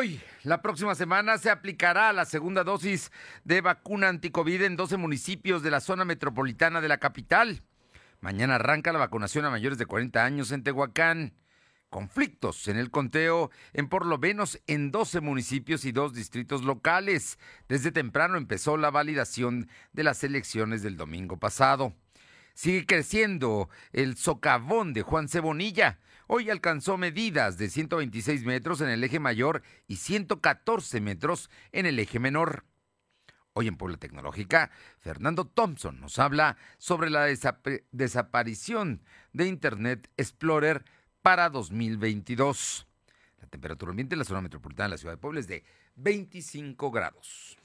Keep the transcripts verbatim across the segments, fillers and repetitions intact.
hoy, la próxima semana, se aplicará la segunda dosis de vacuna anticovid en doce municipios de la zona metropolitana de la capital. Mañana arranca la vacunación a mayores de cuarenta años en Tehuacán. Conflictos en el conteo en por lo menos en doce municipios y dos distritos locales. Desde temprano empezó la validación de las elecciones del domingo pasado. Sigue creciendo el socavón de Juan C. Bonilla. Hoy alcanzó medidas de ciento veintiséis metros en el eje mayor y ciento catorce metros en el eje menor. Hoy en Puebla Tecnológica, Fernando Thompson nos habla sobre la desap- desaparición de Internet Explorer para dos mil veintidós. La temperatura ambiente en la zona metropolitana de la ciudad de Puebla es de veinticinco grados.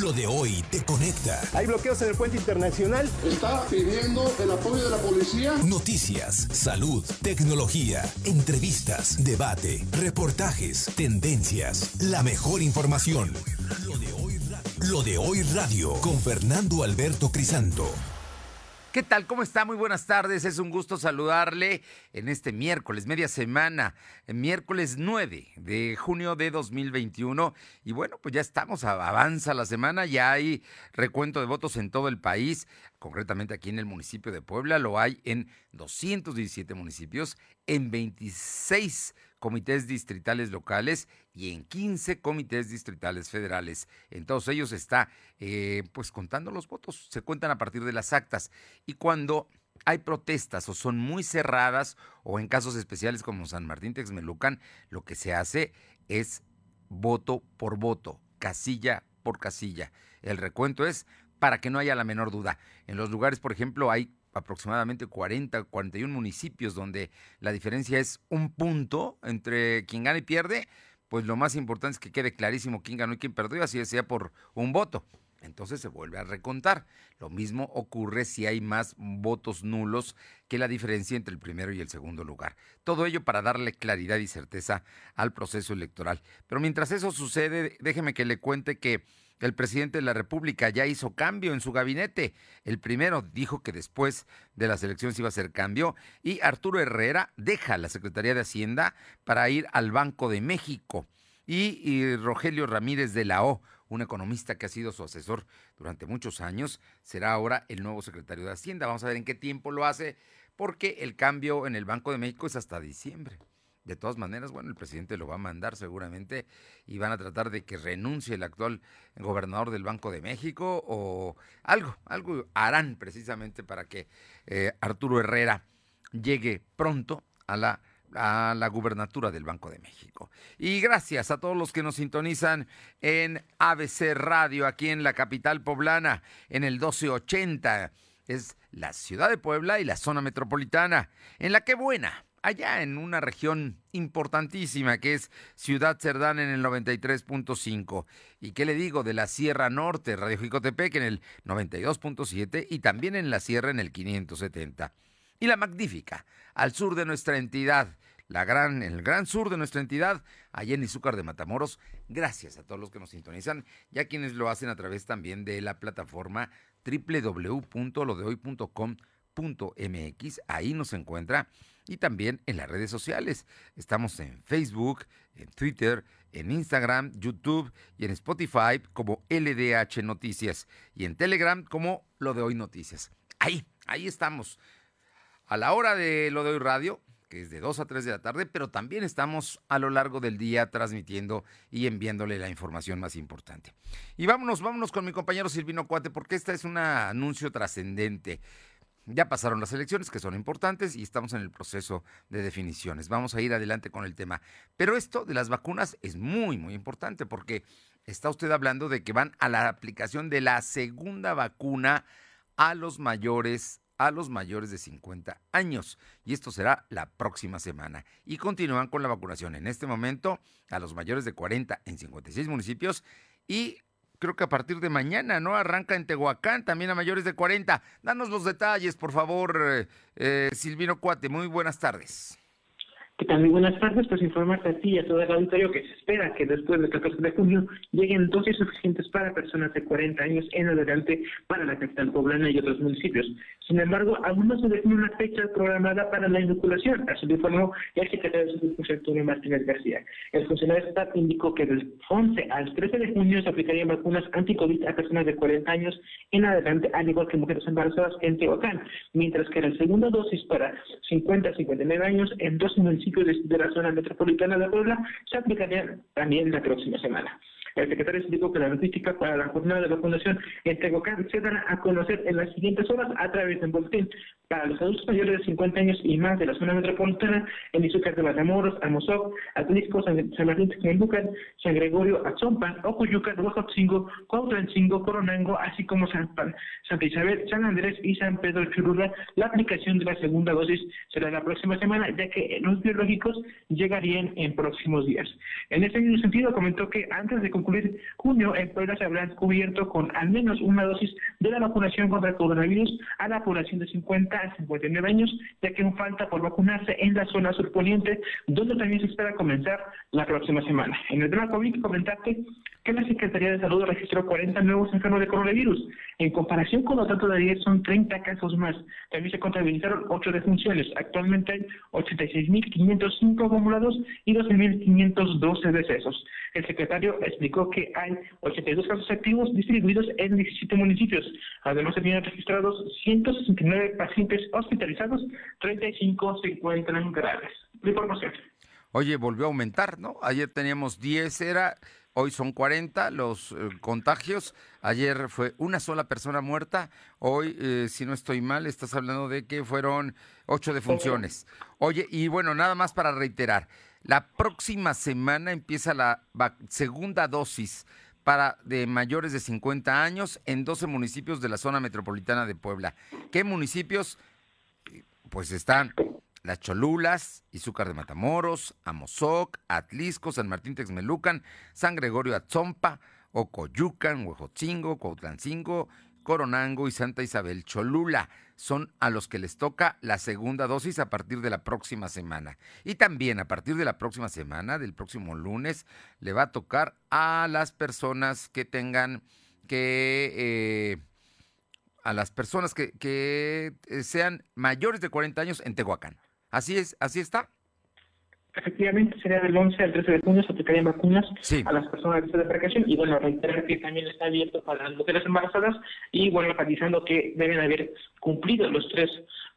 Lo de hoy te conecta. Hay bloqueos en el puente internacional. Está pidiendo el apoyo de la policía. Noticias, salud, tecnología, entrevistas, debate, reportajes, tendencias, la mejor información. Lo de hoy radio. Lo de hoy radio con Fernando Alberto Crisanto. ¿Qué tal? ¿Cómo está? Muy buenas tardes. Es un gusto saludarle en este miércoles, media semana, miércoles nueve de junio de dos mil veintiuno. Y bueno, pues ya estamos, avanza la semana, ya hay recuento de votos en todo el país, concretamente aquí en el municipio de Puebla, lo hay en doscientos diecisiete municipios, en veintiséis comités distritales locales y en quince comités distritales federales. En todos ellos está, eh, pues, contando los votos. Se cuentan a partir de las actas. Y cuando hay protestas o son muy cerradas o en casos especiales como San Martín Texmelucan, lo que se hace es voto por voto, casilla por casilla. El recuento es para que no haya la menor duda. En los lugares, por ejemplo, hay aproximadamente cuarenta, cuarenta y uno municipios donde la diferencia es un punto entre quien gana y pierde, pues lo más importante es que quede clarísimo quién ganó y quién perdió, así sea por un voto. Entonces se vuelve a recontar. Lo mismo ocurre si hay más votos nulos que la diferencia entre el primero y el segundo lugar. Todo ello para darle claridad y certeza al proceso electoral. Pero mientras eso sucede, déjeme que le cuente que el presidente de la República ya hizo cambio en su gabinete. El primero dijo que después de las elecciones iba a hacer cambio y Arturo Herrera deja la Secretaría de Hacienda para ir al Banco de México. Y, y Rogelio Ramírez de la O, un economista que ha sido su asesor durante muchos años, será ahora el nuevo secretario de Hacienda. Vamos a ver en qué tiempo lo hace, porque el cambio en el Banco de México es hasta diciembre. De todas maneras, bueno, el presidente lo va a mandar seguramente y van a tratar de que renuncie el actual gobernador del Banco de México o algo, algo harán precisamente para que eh, Arturo Herrera llegue pronto a la, a la gubernatura del Banco de México. Y gracias a todos los que nos sintonizan en A B C Radio, aquí en la capital poblana, en el doce ochenta, es la ciudad de Puebla y la zona metropolitana, en la que buena. Allá en una región importantísima que es Ciudad Cerdán en el noventa y tres punto cinco. ¿Y qué le digo de la Sierra Norte, Radio Jicotepec en el noventa y dos punto siete y también en la Sierra en el quinientos setenta? Y la Magnífica, al sur de nuestra entidad, la gran, el gran sur de nuestra entidad, allá en Izúcar de Matamoros. Gracias a todos los que nos sintonizan y a quienes lo hacen a través también de la plataforma doble u doble u doble u punto lo de hoy punto com punto m x. Ahí nos encuentra. Y también en las redes sociales. Estamos en Facebook, en Twitter, en Instagram, YouTube y en Spotify como L D H Noticias. Y en Telegram como Lo de Hoy Noticias. Ahí, ahí estamos. A la hora de Lo de Hoy Radio, que es de dos a tres de la tarde, pero también estamos a lo largo del día transmitiendo y enviándole la información más importante. Y vámonos, vámonos con mi compañero Silvino Cuate, porque este es un anuncio trascendente. Ya pasaron las elecciones, que son importantes, y estamos en el proceso de definiciones. Vamos a ir adelante con el tema. Pero esto de las vacunas es muy, muy importante, porque está usted hablando de que van a la aplicación de la segunda vacuna a los mayores, a los mayores de cincuenta años. Y esto será la próxima semana. Y continúan con la vacunación en este momento a los mayores de cuarenta en cincuenta y seis municipios y creo que a partir de mañana, ¿no? Arranca en Tehuacán, también a mayores de cuarenta. Danos los detalles, por favor, eh, Silvino Cuate. Muy buenas tardes. ¿Qué tal? Muy buenas tardes. Pues informarte a ti y a todo el auditorio que se espera que después del catorce de junio lleguen dosis suficientes para personas de cuarenta años en adelante para la capital poblana y otros municipios. Sin embargo, aún no se define una fecha programada para la inoculación, así lo informó el secretario de Salud, Arturo Martínez García. El funcionario estatal indicó que del once al trece de junio se aplicarían vacunas anti-COVID a personas de cuarenta años en adelante, al igual que mujeres embarazadas en Tehuacán, mientras que la segunda dosis para cincuenta a cincuenta y nueve años en dos municipios de la zona metropolitana de Puebla se aplicaría también la próxima semana. El secretario indicó que la logística para la jornada de vacunación en Tehuacán se dará a conocer en las siguientes horas a través de un boletín. Para los adultos mayores de cincuenta años y más de la zona metropolitana, en Izúcar de Matamoros, Amozoc, Atlisco, San Martín Texmelucan, San Gregorio, Atzompan, Ocoyucan, Huajotzingo, Cuautlancingo, Coronango, así como Santa Isabel, San Andrés y San Pedro Cholula, la aplicación de la segunda dosis será la próxima semana, ya que los biológicos llegarían en próximos días. En este mismo sentido, comentó que antes de concluir junio, en Puebla se habrán cubierto con al menos una dosis de la vacunación contra el coronavirus a la población de cincuenta a cincuenta y nueve años, ya que aún falta por vacunarse en la zona surponiente, donde también se espera comenzar la próxima semana. En el tema COVID, comentaste que la Secretaría de Salud registró cuarenta nuevos enfermos de coronavirus. En comparación con los datos de ayer, son treinta casos más. También se contabilizaron ocho defunciones. Actualmente hay ochenta y seis mil quinientos cinco acumulados y doce mil quinientos doce decesos. El secretario explicó que hay ochenta y dos casos activos distribuidos en diecisiete municipios. Además, se tienen registrados ciento sesenta y nueve pacientes hospitalizados, treinta y cinco se encuentran graves. La información. Oye, volvió a aumentar, ¿no? Ayer teníamos diez, era... Hoy son cuarenta los eh, contagios. Ayer fue una sola persona muerta. Hoy, eh, si no estoy mal, estás hablando de que fueron ocho defunciones. Oye, y bueno, nada más para reiterar. La próxima semana empieza la segunda dosis para de mayores de cincuenta años en doce municipios de la zona metropolitana de Puebla. ¿Qué municipios? Pues están... Las Cholulas, Izúcar de Matamoros, Amozoc, Atlisco, San Martín Texmelucan, San Gregorio Atzompa, Ocoyucan, Huejotzingo, Cuautlancingo, Coronango y Santa Isabel Cholula. Son a los que les toca la segunda dosis a partir de la próxima semana. Y también a partir de la próxima semana, del próximo lunes, le va a tocar a las personas que tengan que... Eh, a las personas que, que sean mayores de cuarenta años en Tehuacán. Así es, así está. Efectivamente, sería del once al trece de junio, se aplicarían vacunas sí. a las personas de deprecación. Y bueno, reiterar que también está abierto para las mujeres embarazadas y bueno, enfatizando que deben haber cumplido los tres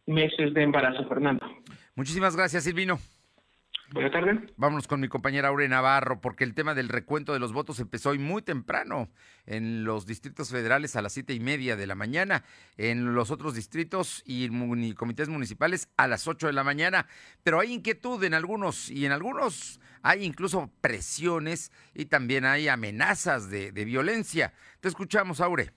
meses de embarazo, Fernando. Muchísimas gracias, Silvino. Buenas tardes. Vámonos con mi compañera Aure Navarro, porque el tema del recuento de los votos empezó hoy muy temprano en los distritos federales a las siete y media de la mañana, en los otros distritos y comités municipales a las ocho de la mañana, pero hay inquietud en algunos y en algunos hay incluso presiones y también hay amenazas de, de violencia. Te escuchamos, Aure.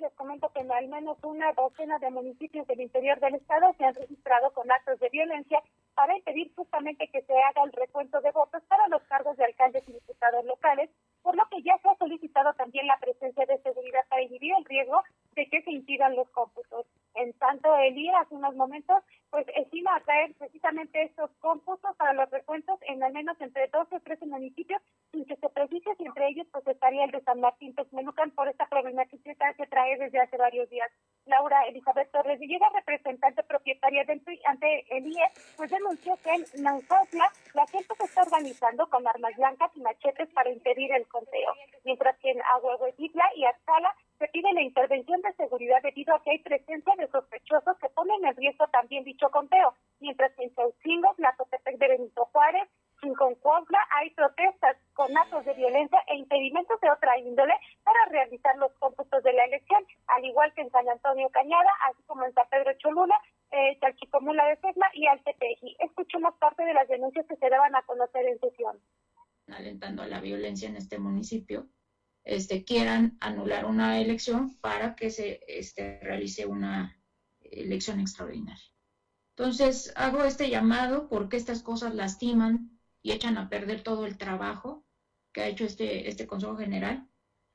Les comento que en al menos una docena de municipios del interior del estado se han registrado con actos de violencia para impedir justamente que se haga el recuento de votos para los cargos de alcaldes y diputados locales, por lo que ya se ha solicitado también la presencia de seguridad para inhibir el riesgo de que se impidan los cómputos. En tanto, Eli, hace unos momentos, pues estima atraer precisamente estos cómputos para los recuentos en al menos entre doce o trece municipios, sin que se precise si entre ellos pues estaría el de San Martín Texmelucan por esta problemática que trae desde hace varios días. Laura Elizabeth Torres Villera, representante propietaria del P R I ante el I E, pues denunció que en Nancosla la gente se está organizando con armas blancas y machetes para impedir el conteo, mientras que en Ahuehuetitla y Axtla se pide la intervención de seguridad debido a que hay presencia de sospechosos que ponen en riesgo también dicho conteo, mientras que en Saucingos, Tlacotepec de Benito Juárez, Chinconcuautla hay protestas con actos de violencia e impedimentos de otra índole para realizar los cómputos de la elección, al igual que en San Antonio Cañada, así como en San Pedro Cholula, eh, Chalchicomula de Sesma y Altepeji. Escuchemos parte de las denuncias que se daban a conocer en sesión. Alentando a la violencia en este municipio, este, quieran anular una elección para que se este, realice una elección extraordinaria. Entonces, hago este llamado porque estas cosas lastiman y echan a perder todo el trabajo que ha hecho este, este Consejo General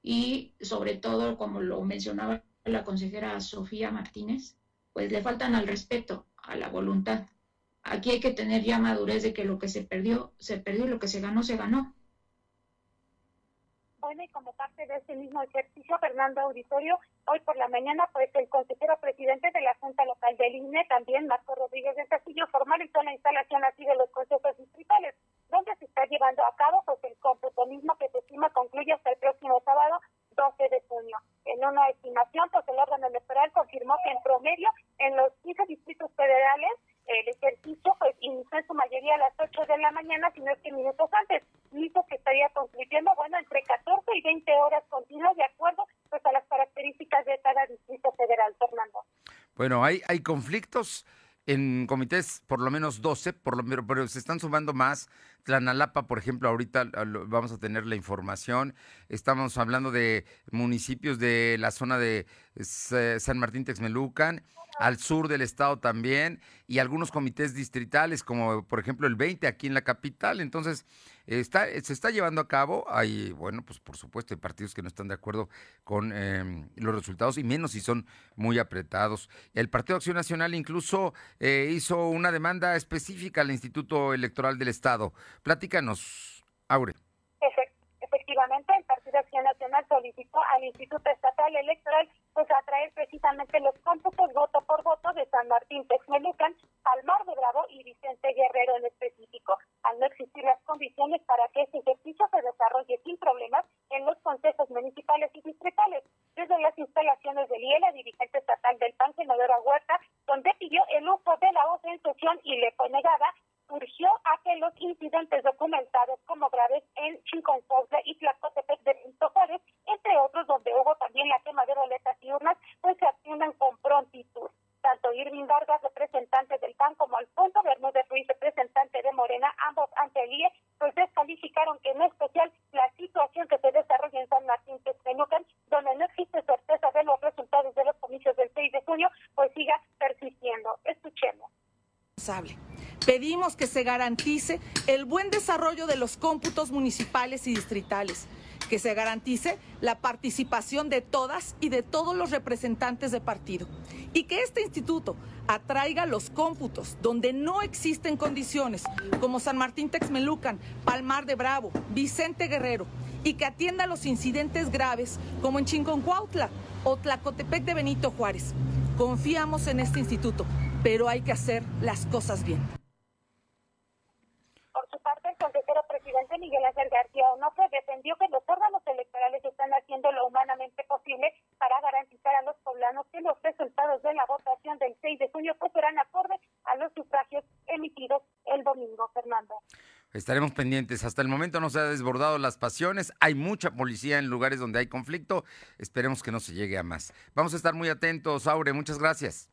y, sobre todo, como lo mencionaba la consejera Sofía Martínez, pues le faltan al respeto, a la voluntad Aquí hay que tener ya madurez de que lo que se perdió, se perdió, y lo que se ganó, se ganó. Bueno, y como parte de este mismo ejercicio, Fernando Auditorio, hoy por la mañana, pues el consejero presidente de la Junta Local del I N E, también Marco Rodríguez de Castillo, formalizó la instalación así de los consejos distritales, donde se está llevando a cabo pues el cómputo mismo que se estima concluye hasta el próximo sábado doce de junio. En una estimación, pues el órgano electoral confirmó que en promedio en los quince distritos federales el ejercicio pues inició en su mayoría a las ocho de la mañana, sino que minutos antes, mismo que estaría concluyendo, bueno, entre catorce y veinte horas continuas, de acuerdo pues a las características de cada distrito federal, Fernando. Bueno, hay, hay conflictos en comités, por lo menos doce, por lo menos, pero se están sumando más. Tlanalapa, por ejemplo, ahorita vamos a tener la información. Estamos hablando de municipios de la zona de San Martín Texmelucan, al sur del estado también, y algunos comités distritales, como por ejemplo el veinte aquí en la capital. Entonces, está, se está llevando a cabo. Hay, bueno, pues por supuesto, hay partidos que no están de acuerdo con eh, los resultados, y menos si son muy apretados. El Partido Acción Nacional incluso eh, hizo una demanda específica al Instituto Electoral del Estado. Platícanos, Aure. Efectivamente, el Partido Acción Nacional solicitó al Instituto Estatal Electoral pues atraer precisamente los cómputos voto por voto de San Martín Texmelucan, Palmar de Bravo y Vicente Guerrero en específico, al no existir las condiciones para que este ejercicio se desarrolle sin problemas en los consejos municipales y distritales. Desde las instalaciones del I E, la dirigente estatal del P A N, Genaro Huerta, donde pidió el uso de la voz en sesión y le fue negada, surgió a que los incidentes documentados como graves en Chinconzoltla y Tlacotepec de Benito Juárez, entre otros, donde hubo también la quema de boletas y urnas, pues se accionan con prontitud. Tanto Irving Vargas, representante del P A N, como Alfonso Bermúdez Ruiz, representante de Morena, ambos ante el I E, pues descalificaron que en especial la situación que se desarrolla en San Martín Texmelucan, donde no existe certeza de los resultados de los comicios del seis de junio, pues siga persistiendo. Escuchemos. Pedimos que se garantice el buen desarrollo de los cómputos municipales y distritales, que se garantice la participación de todas y de todos los representantes de partido, y que este instituto atraiga los cómputos donde no existen condiciones, como San Martín Texmelucan, Palmar de Bravo, Vicente Guerrero, y que atienda los incidentes graves como en Chinconcuautla o Tlacotepec de Benito Juárez. Confiamos en este instituto, pero hay que hacer las cosas bien. Por su parte, el consejero presidente Miguel García Onofre defendió que los órganos electorales están haciendo lo humanamente posible para garantizar a los poblanos que los resultados de la votación del seis de junio pues serán acordes a los sufragios emitidos el domingo, Fernando. Estaremos pendientes. Hasta el momento no se han desbordado las pasiones. Hay mucha policía en lugares donde hay conflicto. Esperemos que no se llegue a más. Vamos a estar muy atentos, Aure. Muchas gracias.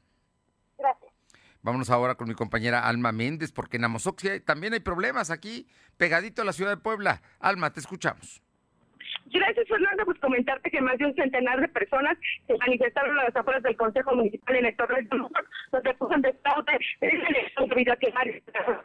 Vámonos ahora con mi compañera Alma Méndez, porque en Amozoc también hay problemas aquí, pegadito a la ciudad de Puebla. Alma, te escuchamos. Gracias, Fernando. Pues comentarte que más de un centenar de personas se manifestaron a las afueras del Consejo Municipal Electoral de Amozoc, donde acusan de fraude, de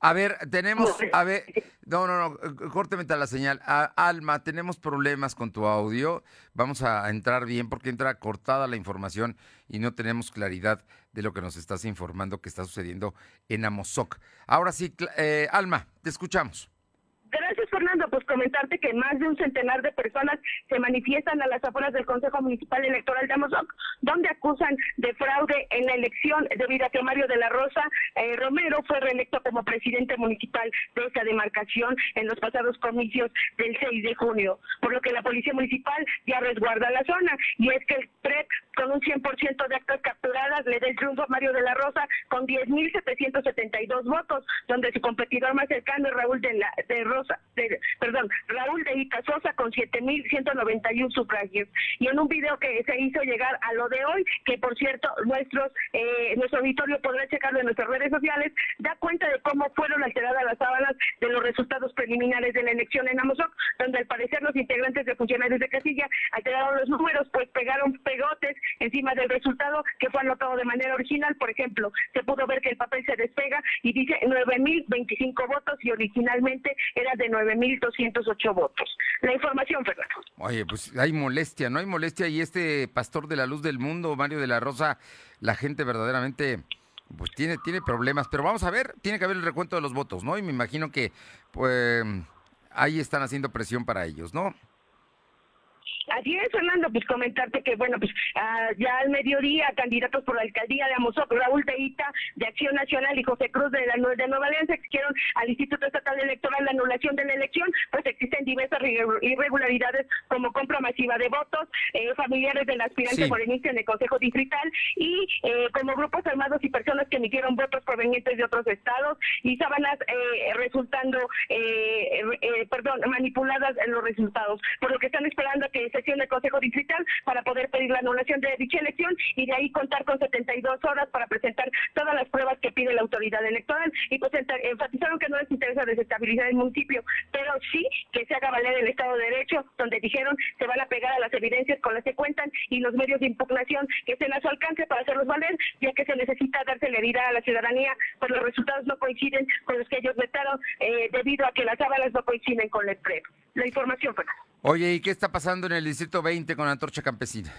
A ver, tenemos, a ver, no, no, no, córteme la señal. A, Alma, tenemos problemas con tu audio. Vamos a entrar bien porque entra cortada la información y no tenemos claridad de lo que nos estás informando que está sucediendo en Amozoc. Ahora sí, eh, Alma, te escuchamos. Gracias, Fernando. Pues comentarte que más de un centenar de personas se manifiestan a las afueras del Consejo Municipal Electoral de Amozoc, donde acusan de fraude en la elección debido a que Mario de la Rosa eh, Romero fue reelecto como presidente municipal de esta demarcación en los pasados comicios del seis de junio, por lo que la Policía Municipal ya resguarda la zona, y es que el P R E P con un cien por ciento de actas capturadas le da el triunfo a Mario de la Rosa con diez mil setecientos setenta y dos votos, donde su competidor más cercano es Raúl de la de Rosa De, perdón, Raúl de Ita Sosa con siete mil ciento noventa y uno sufragios. Y en un video que se hizo llegar a lo de hoy, que por cierto nuestros eh, nuestro auditorio podrá checarlo en nuestras redes sociales, da cuenta de cómo fueron alteradas las sábanas de los resultados preliminares de la elección en Amozoc, donde al parecer los integrantes de funcionarios de casilla alteraron los números, pues pegaron pegotes encima del resultado que fue anotado de manera original. Por ejemplo, se pudo ver que el papel se despega y dice nueve mil veinticinco votos y originalmente era de nueve mil doscientos ocho votos. La información, Fernando. Oye, pues hay molestia, ¿no? Hay molestia, y este pastor de la luz del mundo, Mario de la Rosa, la gente verdaderamente pues tiene, tiene problemas, pero vamos a ver, tiene que haber el recuento de los votos, ¿no? Y me imagino que pues ahí están haciendo presión para ellos, ¿no? Así es, Fernando, pues comentarte que, bueno, pues uh, ya al mediodía, candidatos por la alcaldía de Amozoc, Raúl de Ita, de Acción Nacional, y José Cruz de, la, de Nueva Alianza, exigieron al Instituto Estatal Electoral la anulación de la elección, pues existen diversas irregularidades como compra masiva de votos, eh, familiares del aspirante morenista en el Consejo Distrital, y eh, como grupos armados y personas que emitieron votos provenientes de otros estados, y sábanas eh, resultando, eh, eh, perdón, manipuladas en los resultados, por lo que están esperando que sesión del Consejo Distrital para poder pedir la anulación de dicha elección y de ahí contar con setenta y dos horas para presentar todas las pruebas que pide la autoridad electoral, y pues enfatizaron que no les interesa desestabilizar el municipio, pero sí que se haga valer el Estado de Derecho, donde dijeron se van a pegar a las evidencias con las que cuentan y los medios de impugnación que estén a su alcance para hacerlos valer, ya que se necesita dar celeridad a la ciudadanía, pues los resultados no coinciden con los que ellos vetaron eh, debido a que las sábanas no coinciden con el PREP. La información fue. Oye, ¿y qué está pasando en el Distrito veinte con la Antorcha Campesina?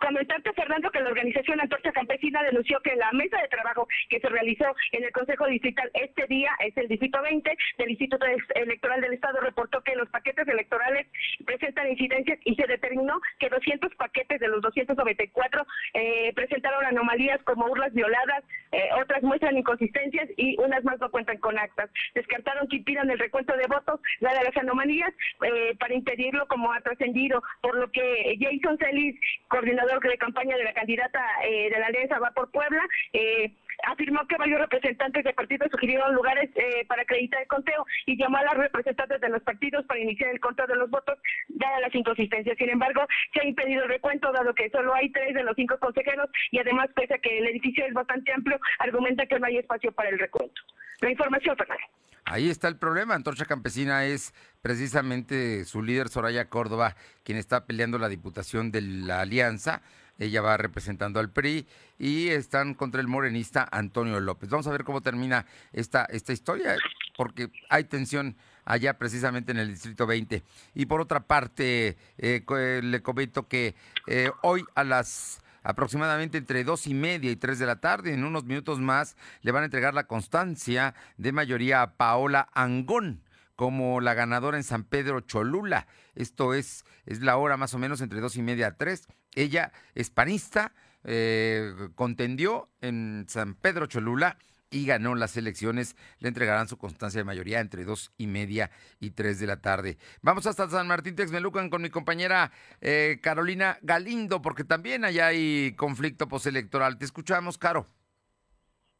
Comentarte, Fernando, que la organización Antorcha Campesina denunció que la mesa de trabajo que se realizó en el Consejo Distrital este día, es el Distrito veinte del Instituto Electoral del Estado, reportó que los paquetes electorales presentan incidencias y se determinó que doscientos paquetes de los doscientos noventa y cuatro eh, presentaron anomalías como urnas violadas, eh, otras muestran inconsistencias y unas más no cuentan con actas. Descartaron que impidan el recuento de votos, la de las anomalías, eh, para impedirlo como ha trascendido, por lo que Jason Celis, coordinador de campaña de la candidata eh, de la Alianza Va por Puebla, eh, afirmó que varios representantes de partidos sugirieron lugares eh, para acreditar el conteo y llamó a los representantes de los partidos para iniciar el conteo de los votos, dadas las inconsistencias. Sin embargo, se ha impedido el recuento, dado que solo hay tres de los cinco consejeros y además, pese a que el edificio es bastante amplio, argumenta que no hay espacio para el recuento. La información, Fernando. Ahí está el problema. Antorcha Campesina es precisamente su líder, Soraya Córdoba, quien está peleando la diputación de la Alianza. Ella va representando al P R I y están contra el morenista Antonio López. Vamos a ver cómo termina esta, esta historia, porque hay tensión allá precisamente en el Distrito veinte. Y por otra parte, eh, le comento que eh, hoy a las... aproximadamente entre dos y media y tres de la tarde, en unos minutos más, le van a entregar la constancia de mayoría a Paola Angón como la ganadora en San Pedro Cholula. Esto es, es la hora más o menos entre dos y media a tres. Ella es panista, eh, contendió en San Pedro Cholula y ganó las elecciones. Le entregarán su constancia de mayoría entre dos y media y tres de la tarde. Vamos hasta San Martín Texmelucan con mi compañera eh, Carolina Galindo, porque también allá hay conflicto postelectoral. Te escuchamos, Caro.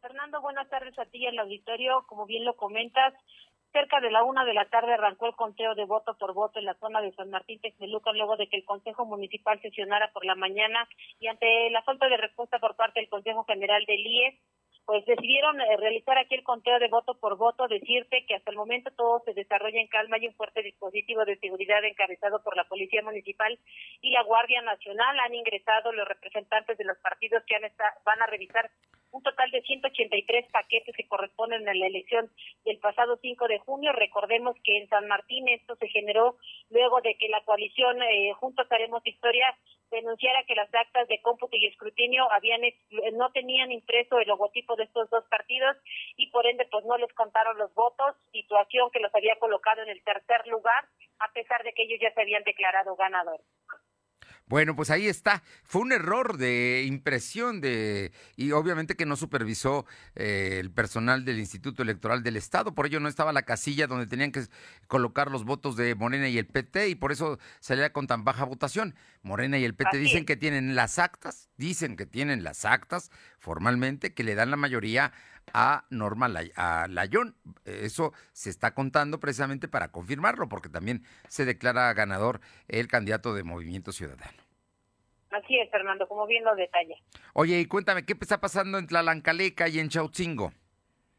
Fernando, buenas tardes a ti y al auditorio. Como bien lo comentas, cerca de la una de la tarde arrancó el conteo de voto por voto en la zona de San Martín Texmelucan, luego de que el Consejo Municipal sesionara por la mañana, y ante la falta de respuesta por parte del Consejo General del I E S, pues decidieron realizar aquí el conteo de voto por voto. Decirte que hasta el momento todo se desarrolla en calma. Hay un fuerte dispositivo de seguridad encabezado por la Policía Municipal y la Guardia Nacional. Han ingresado los representantes de los partidos que han está, van a revisar un total de ciento ochenta y tres paquetes que corresponden a la elección del pasado cinco de junio. Recordemos que en San Martín esto se generó luego de que la coalición eh, Juntos Haremos Historia denunciara que las actas de cómputo y escrutinio habían no tenían impreso el logotipo de estos dos partidos y por ende pues no les contaron los votos, situación que los había colocado en el tercer lugar a pesar de que ellos ya se habían declarado ganadores. Bueno, pues ahí está. Fue un error de impresión de y obviamente que no supervisó eh, el personal del Instituto Electoral del Estado, por ello no estaba la casilla donde tenían que colocar los votos de Morena y el P T y por eso salía con tan baja votación. Morena y el P T dicen que tienen las actas, dicen que tienen las actas formalmente que le dan la mayoría a Norma Lay- a Layón. Eso se está contando precisamente para confirmarlo, porque también se declara ganador el candidato de Movimiento Ciudadano. Así es, Fernando, como bien lo detalla. Oye, y cuéntame, ¿qué está pasando en Tlalancaleca y en Chautzingo?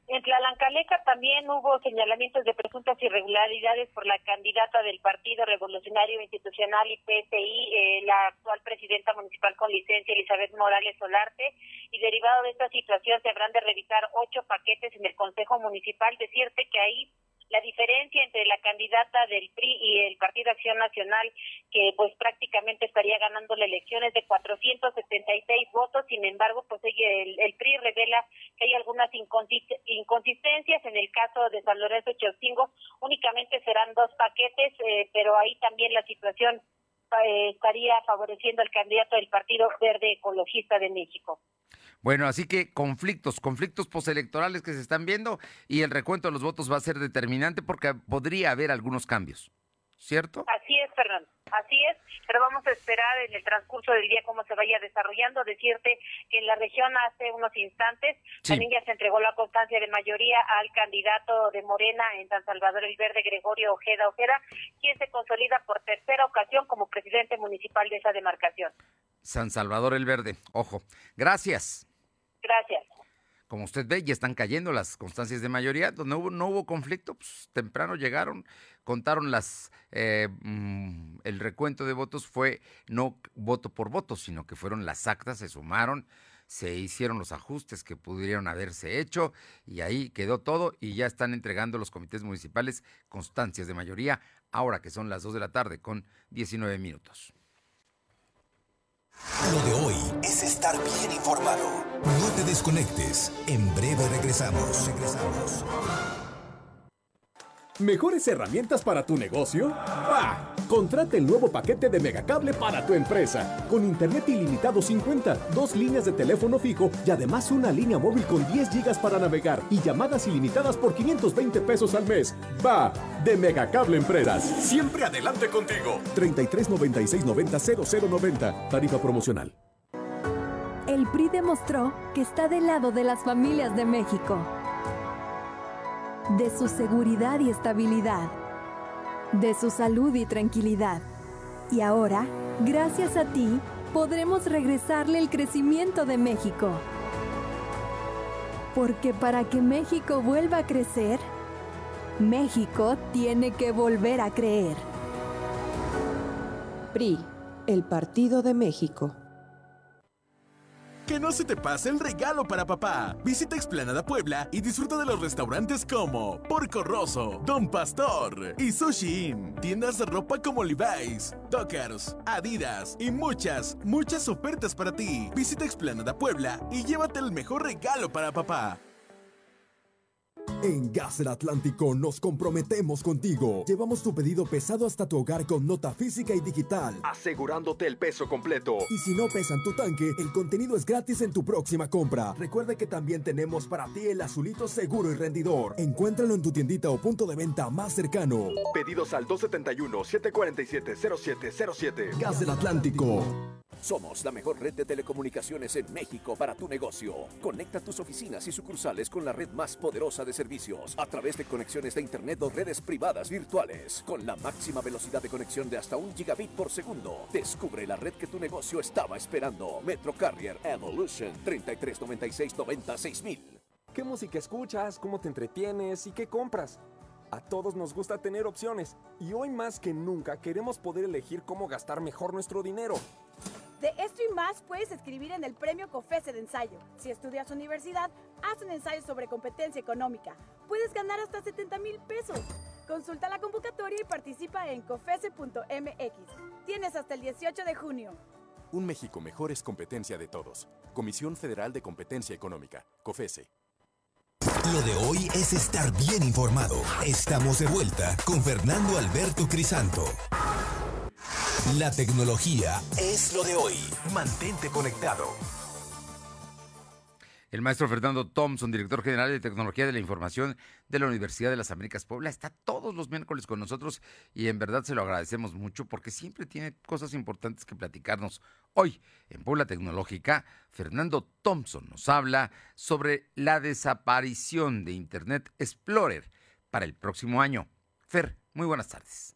En Tlalancaleca también hubo señalamientos de presuntas irregularidades por la candidata del Partido Revolucionario Institucional y P S I, eh, la actual presidenta municipal con licencia, Elizabeth Morales Solarte, y derivado de esta situación se habrán de revisar ocho paquetes en el Consejo Municipal. Decirte que ahí la diferencia entre la candidata del P R I y el Partido Acción Nacional, que pues prácticamente estaría ganando la elección, es de cuatrocientos setenta y seis votos. Sin embargo, pues el, el P R I revela que hay algunas inconsistencias. En el caso de San Lorenzo Chaustingo únicamente serán dos paquetes, eh, pero ahí también la situación eh, estaría favoreciendo al candidato del Partido Verde Ecologista de México. Bueno, así que conflictos, conflictos postelectorales que se están viendo, y el recuento de los votos va a ser determinante porque podría haber algunos cambios, ¿cierto? Así es, Fernando, así es, pero vamos a esperar en el transcurso del día cómo se vaya desarrollando. Decirte que en la región hace unos instantes sí. también ya se entregó la constancia de mayoría al candidato de Morena en San Salvador el Verde, Gregorio Ojeda Ojeda, quien se consolida por tercera ocasión como presidente municipal de esa demarcación. San Salvador el Verde, ojo. Gracias. Gracias. Como usted ve, ya están cayendo las constancias de mayoría. Donde hubo, no hubo conflicto, pues temprano llegaron, contaron las eh, el recuento de votos fue no voto por voto, sino que fueron las actas, se sumaron, se hicieron los ajustes que pudieron haberse hecho y ahí quedó todo, y ya están entregando los comités municipales constancias de mayoría ahora que son las dos de la tarde con diecinueve minutos. Lo de hoy es estar bien informado. No te desconectes. En breve regresamos. Regresamos. ¿Mejores herramientas para tu negocio? ¡Bah! Contrata el nuevo paquete de Megacable para tu empresa. Con internet ilimitado cincuenta, dos líneas de teléfono fijo y además una línea móvil con diez gigas para navegar y llamadas ilimitadas por quinientos veinte pesos al mes. ¡Va! De Megacable Empresas. Siempre adelante contigo. treinta y tres, noventa y seis, noventa, cero cero noventa. Tarifa promocional. El P R I demostró que está del lado de las familias de México, de su seguridad y estabilidad, de su salud y tranquilidad. Y ahora, gracias a ti, podremos regresarle el crecimiento de México. Porque para que México vuelva a crecer, México tiene que volver a creer. P R I, el Partido de México. Que no se te pase el regalo para papá. Visita Explanada Puebla y disfruta de los restaurantes como Porco Rosso, Don Pastor y Sushi Inn. Tiendas de ropa como Levi's, Dockers, Adidas y muchas, muchas ofertas para ti. Visita Explanada Puebla y llévate el mejor regalo para papá. En Gas del Atlántico nos comprometemos contigo. Llevamos tu pedido pesado hasta tu hogar con nota física y digital, asegurándote el peso completo. Y si no pesan tu tanque, el contenido es gratis en tu próxima compra. Recuerda que también tenemos para ti el azulito seguro y rendidor. Encuéntralo en tu tiendita o punto de venta más cercano. Pedidos al dos siete uno, siete cuatro siete, cero siete cero siete. Gas del Atlántico. Somos la mejor red de telecomunicaciones en México para tu negocio. Conecta tus oficinas y sucursales con la red más poderosa de servicios a través de conexiones de internet o redes privadas virtuales. Con la máxima velocidad de conexión de hasta un gigabit por segundo. Descubre la red que tu negocio estaba esperando. Metro Carrier Evolution treinta y tres, noventa y seis, noventa, seis mil. ¿Qué música escuchas? ¿Cómo te entretienes? ¿Y qué compras? A todos nos gusta tener opciones y hoy más que nunca queremos poder elegir cómo gastar mejor nuestro dinero. De esto y más puedes escribir en el premio COFESE de ensayo. Si estudias universidad, haz un ensayo sobre competencia económica. Puedes ganar hasta setenta mil pesos. Consulta la convocatoria y participa en cofese punto m x. Tienes hasta el dieciocho de junio. Un México mejor es competencia de todos. Comisión Federal de Competencia Económica, COFESE. Lo de hoy es estar bien informado. Estamos de vuelta con Fernando Alberto Crisanto. La tecnología es lo de hoy. Mantente conectado. El maestro Fernando Thompson, director general de Tecnología de la Información de la Universidad de las Américas Puebla, está todos los miércoles con nosotros y en verdad se lo agradecemos mucho porque siempre tiene cosas importantes que platicarnos. Hoy, en Puebla Tecnológica, Fernando Thompson nos habla sobre la desaparición de Internet Explorer para el próximo año. Fer, muy buenas tardes.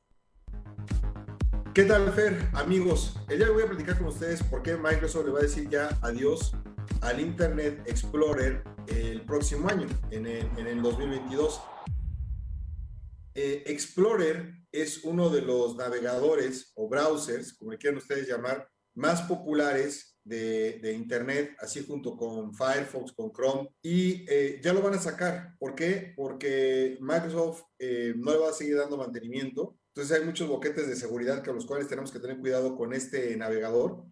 ¿Qué tal, Fer? Amigos, el día de hoy voy a platicar con ustedes por qué Microsoft le va a decir ya adiós al Internet Explorer el próximo año, en el, en el dos mil veintidós. Eh, Explorer es uno de los navegadores o browsers, como le quieran ustedes llamar, más populares de, de Internet, así junto con Firefox, con Chrome, y eh, ya lo van a sacar. ¿Por qué? Porque Microsoft eh, no le va a seguir dando mantenimiento. Entonces hay muchos boquetes de seguridad con los cuales tenemos que tener cuidado con este navegador.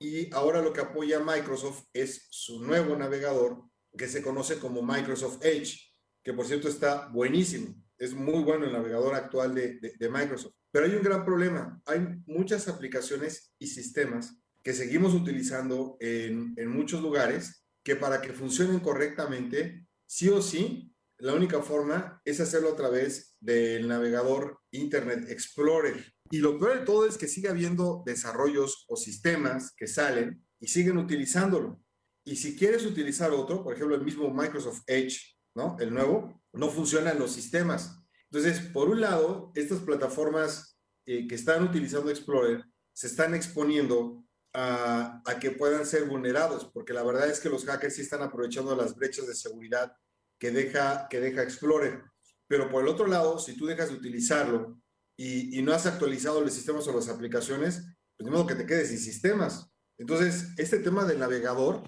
Y ahora lo que apoya Microsoft es su nuevo navegador, que se conoce como Microsoft Edge, que por cierto está buenísimo. Es muy bueno el navegador actual de, de, de Microsoft. Pero hay un gran problema. Hay muchas aplicaciones y sistemas que seguimos utilizando en, en muchos lugares que para que funcionen correctamente, sí o sí, la única forma es hacerlo a través del navegador Internet Explorer. Y lo peor de todo es que sigue habiendo desarrollos o sistemas que salen y siguen utilizándolo. Y si quieres utilizar otro, por ejemplo, el mismo Microsoft Edge, ¿no? El nuevo, no funcionan los sistemas. Entonces, por un lado, estas plataformas eh, que están utilizando Explorer se están exponiendo a, a que puedan ser vulnerados, porque la verdad es que los hackers sí están aprovechando las brechas de seguridad que deja, que deja Explorer. Pero por el otro lado, si tú dejas de utilizarlo y, y no has actualizado los sistemas o las aplicaciones, pues de modo que te quedes sin sistemas. Entonces, este tema del navegador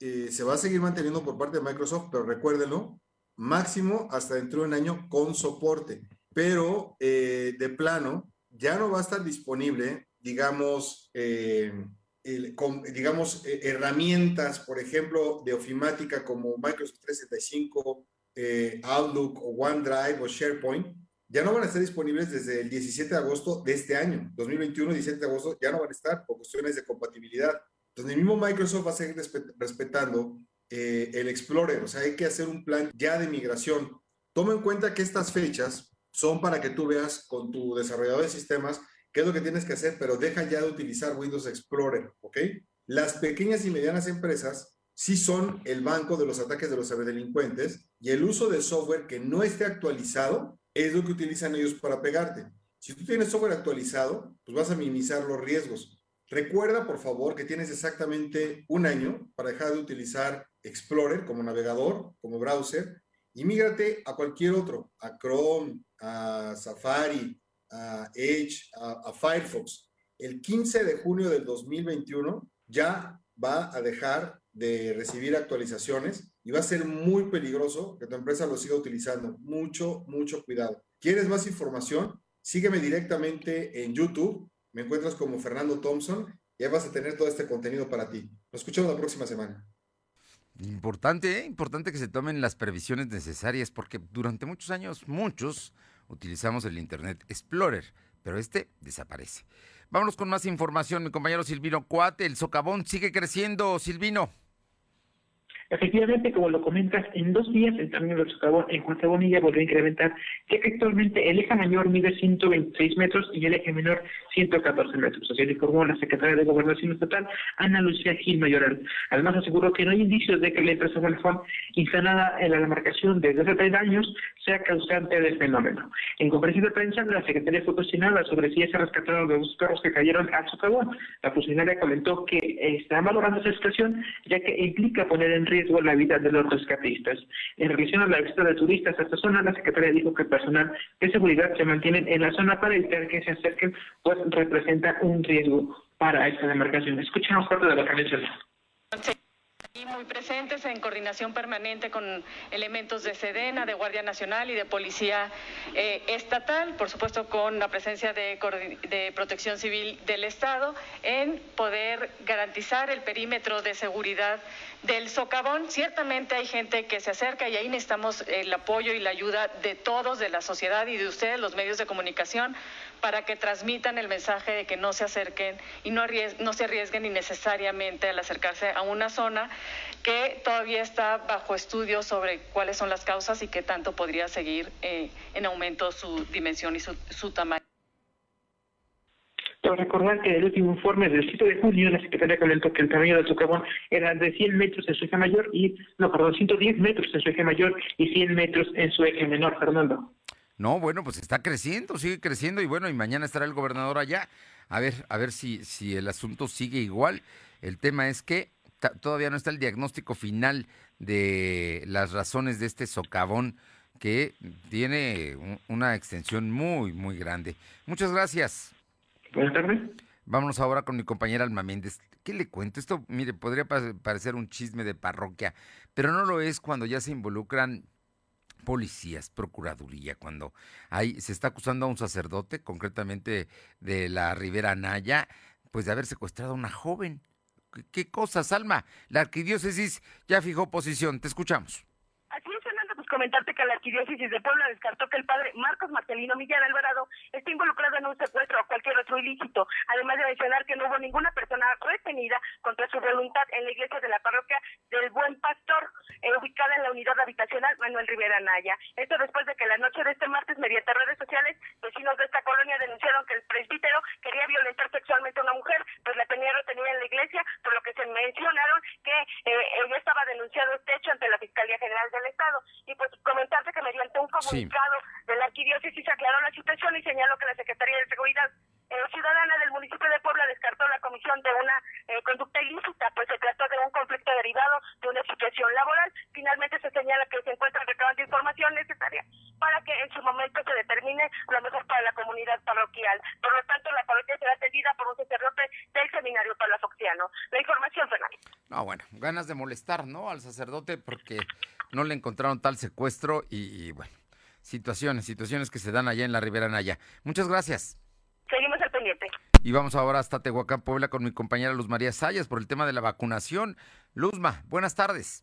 eh, se va a seguir manteniendo por parte de Microsoft, pero recuérdenlo, máximo hasta dentro de un año con soporte. Pero eh, de plano, ya no va a estar disponible, digamos, eh, el, con, digamos eh, herramientas, por ejemplo, de ofimática como Microsoft trescientos setenta y cinco, eh, Outlook, o OneDrive o SharePoint. Ya no van a estar disponibles desde el diecisiete de agosto de este año, dos mil veintiuno, diecisiete de agosto, ya no van a estar por cuestiones de compatibilidad. Entonces, el mismo Microsoft va a seguir respetando eh, el Explorer. O sea, hay que hacer un plan ya de migración. Toma en cuenta que estas fechas son para que tú veas con tu desarrollador de sistemas qué es lo que tienes que hacer, pero deja ya de utilizar Windows Explorer, ¿ok? Las pequeñas y medianas empresas sí son el banco de los ataques de los ciberdelincuentes, y el uso de software que no esté actualizado es lo que utilizan ellos para pegarte. Si tú tienes software actualizado, pues vas a minimizar los riesgos. Recuerda, por favor, que tienes exactamente un año para dejar de utilizar Explorer como navegador, como browser, y mígrate a cualquier otro, a Chrome, a Safari, a Edge, a, a Firefox. El quince de junio del dos mil veintiuno ya va a dejar de recibir actualizaciones y va a ser muy peligroso que tu empresa lo siga utilizando. Mucho, mucho cuidado. ¿Quieres más información? Sígueme directamente en YouTube. Me encuentras como Fernando Thompson y ahí vas a tener todo este contenido para ti. Nos escuchamos la próxima semana. Importante, ¿eh? Importante que se tomen las previsiones necesarias, porque durante muchos años, muchos, utilizamos el Internet Explorer, pero este desaparece. Vámonos con más información, mi compañero Silvino Cuate. El socavón sigue creciendo, Silvino. Efectivamente, como lo comentas, en dos días el tamaño del socavón en Juan C. Bonilla volvió a incrementar, ya que actualmente el eje mayor mide ciento veintiséis metros y el eje menor ciento catorce metros. Así lo informó la secretaria de Gobernación Estatal, Ana Lucía Gil Mayoral. Además, aseguró que no hay indicios de que la empresa Juan, instalada en la demarcación desde hace treinta años, sea causante del fenómeno. En conferencia de prensa, la secretaria fue cuestionada sobre si ya se rescataron los dos perros que cayeron al socavón. La funcionaria comentó que está valorando esa situación, ya que implica poner en riesgo riesgo la vida de los rescatistas. En relación a la visita de turistas a esta zona, la secretaria dijo que el personal de seguridad se mantienen en la zona para evitar que se acerquen, pues representa un riesgo para esta demarcación. Escuchamos parte de la canción. Y muy presentes en coordinación permanente con elementos de Sedena, de Guardia Nacional y de Policía eh, Estatal, por supuesto con la presencia de, de Protección Civil del Estado, en poder garantizar el perímetro de seguridad del socavón. Ciertamente hay gente que se acerca y ahí necesitamos el apoyo y la ayuda de todos, de la sociedad y de ustedes, los medios de comunicación, para que transmitan el mensaje de que no se acerquen y no, arriesguen, no se arriesguen innecesariamente al acercarse a una zona que todavía está bajo estudio sobre cuáles son las causas y qué tanto podría seguir eh, en aumento su dimensión y su, su tamaño. Pero recordar que en el último informe del siete de junio, la secretaria comentó que el tamaño del socavón era de cien metros en su eje mayor y, no, perdón, ciento diez metros en su eje mayor y cien metros en su eje menor, Fernando. No, bueno, pues está creciendo, sigue creciendo y bueno, y mañana estará el gobernador allá. A ver, a ver si, si el asunto sigue igual. El tema es que todavía no está el diagnóstico final de las razones de este socavón que tiene un, una extensión muy, muy grande. Muchas gracias. Buenas tardes. Vámonos ahora con mi compañera Alma Méndez. ¿Qué le cuento? Esto, mire, podría parecer un chisme de parroquia, pero no lo es cuando ya se involucran policías, procuraduría, cuando hay, se está acusando a un sacerdote, concretamente de la Ribera Anaya, pues de haber secuestrado a una joven. ¿Qué, qué cosas, Alma? La arquidiócesis ya fijó posición. Te escuchamos. Así es, Fernando, pues comentarte que la arquidiócesis de Puebla descartó que el padre Marcos Marcelino Millán Alvarado esté involucrado en un secuestro o cualquier otro ilícito, además de mencionar que no hubo ninguna persona retenida contra su voluntad en la iglesia de la parroquia del Buen Pastor, eh, ubicada en la unidad habitacional Manuel Rivera Anaya. Esto después de que la noche de este martes, mediante redes sociales, vecinos de esta colonia denunciaron que el presbítero quería violentar sexualmente a una mujer, pues la tenía retenida en la iglesia, por lo que se mencionaron que eh, ella estaba denunciado este hecho ante la Fiscalía General del Estado. Y pues comentarte que mediante un comunicado sí. de la arquidiócesis se aclaró la situación y señaló que la Secretaría de Seguridad eh, Ciudadana del municipio de Puebla descartó la comisión de una eh, conducta ilícita, pues se trató de un conflicto derivado de una situación laboral. Finalmente se señala que se encuentra recabando información necesaria para que en su momento se determine lo mejor para la comunidad parroquial. Por lo tanto, la parroquia será atendida por un sacerdote del seminario palafoxiano. La información, Fernando. No, bueno, ganas de molestar, ¿no?, al sacerdote porque no le encontraron tal secuestro y, y bueno, situaciones, situaciones que se dan allá en la Ribera Anaya. Muchas gracias. Seguimos al pendiente. Y vamos ahora hasta Tehuacán, Puebla, con mi compañera Luz María Salles por el tema de la vacunación. Luzma, buenas tardes.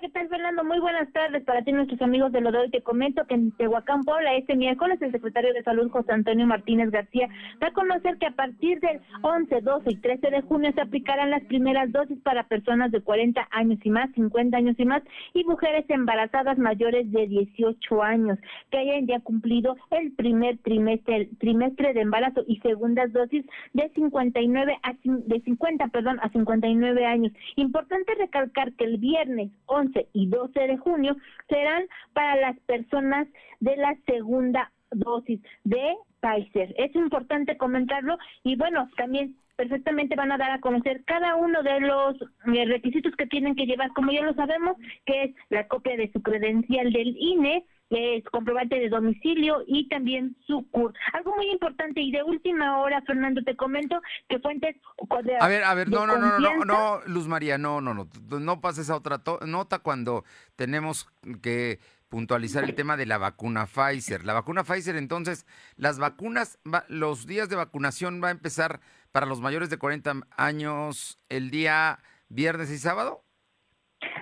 ¿Qué tal, Fernando? Muy buenas tardes para ti, nuestros amigos de Lo de Hoy. Te comento que en Tehuacán, Puebla, este miércoles, el secretario de Salud, José Antonio Martínez García, da a conocer que a partir del once, doce y trece de junio se aplicarán las primeras dosis para personas de cuarenta años y más, cincuenta años y más, y mujeres embarazadas mayores de dieciocho años, que hayan ya cumplido el primer trimestre, el trimestre de embarazo y segundas dosis de cincuenta y nueve a, de cincuenta, perdón, a cincuenta y nueve años. Importante recalcar que el viernes once y doce de junio serán para las personas de la segunda dosis de Pfizer. Es importante comentarlo y bueno, también perfectamente van a dar a conocer cada uno de los requisitos que tienen que llevar, como ya lo sabemos, que es la copia de su credencial del I N E, que es comprobante de domicilio y también su C U R. Algo muy importante y de última hora, Fernando, te comento que fuentes... De, a ver, a ver, no, no, no, no, no, Luz María, no, no, no, no pases a otra to nota cuando tenemos que puntualizar el tema de la vacuna Pfizer. La vacuna Pfizer, entonces, las vacunas, va, los días de vacunación va a empezar para los mayores de cuarenta años el día viernes y sábado.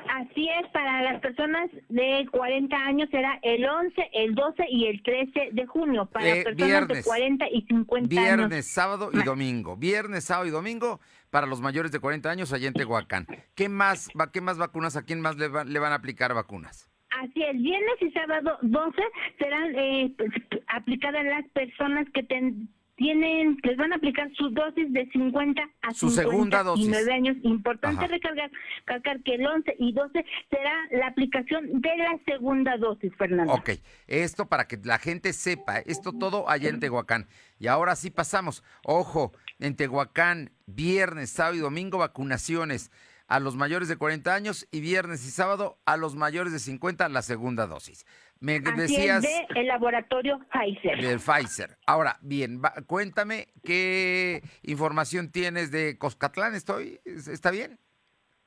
Así es, para las personas de cuarenta años será el once, el doce y el trece de junio, para eh, personas viernes, de cuarenta y cincuenta viernes, años. Viernes, sábado y domingo. Viernes, sábado y domingo para los mayores de cuarenta años allá en Tehuacán. ¿Qué más, qué más vacunas, a quién más le, va, le van a aplicar vacunas? Así es, viernes y sábado doce serán eh, aplicadas las personas que ten, tienen, les van a aplicar su dosis de cincuenta a cincuenta y nueve años. Importante recalcar, recalcar que el once y doce será la aplicación de la segunda dosis, Fernando. Ok, esto para que la gente sepa, esto todo allá en Tehuacán. Y ahora sí pasamos, ojo, en Tehuacán, viernes, sábado y domingo vacunaciones a los mayores de cuarenta años y viernes y sábado a los mayores de cincuenta la segunda dosis. Me Así decías es de el laboratorio Pfizer. Del Pfizer. Ahora, bien, va, cuéntame qué información tienes de Coscatlán, ¿estoy? ¿Está bien?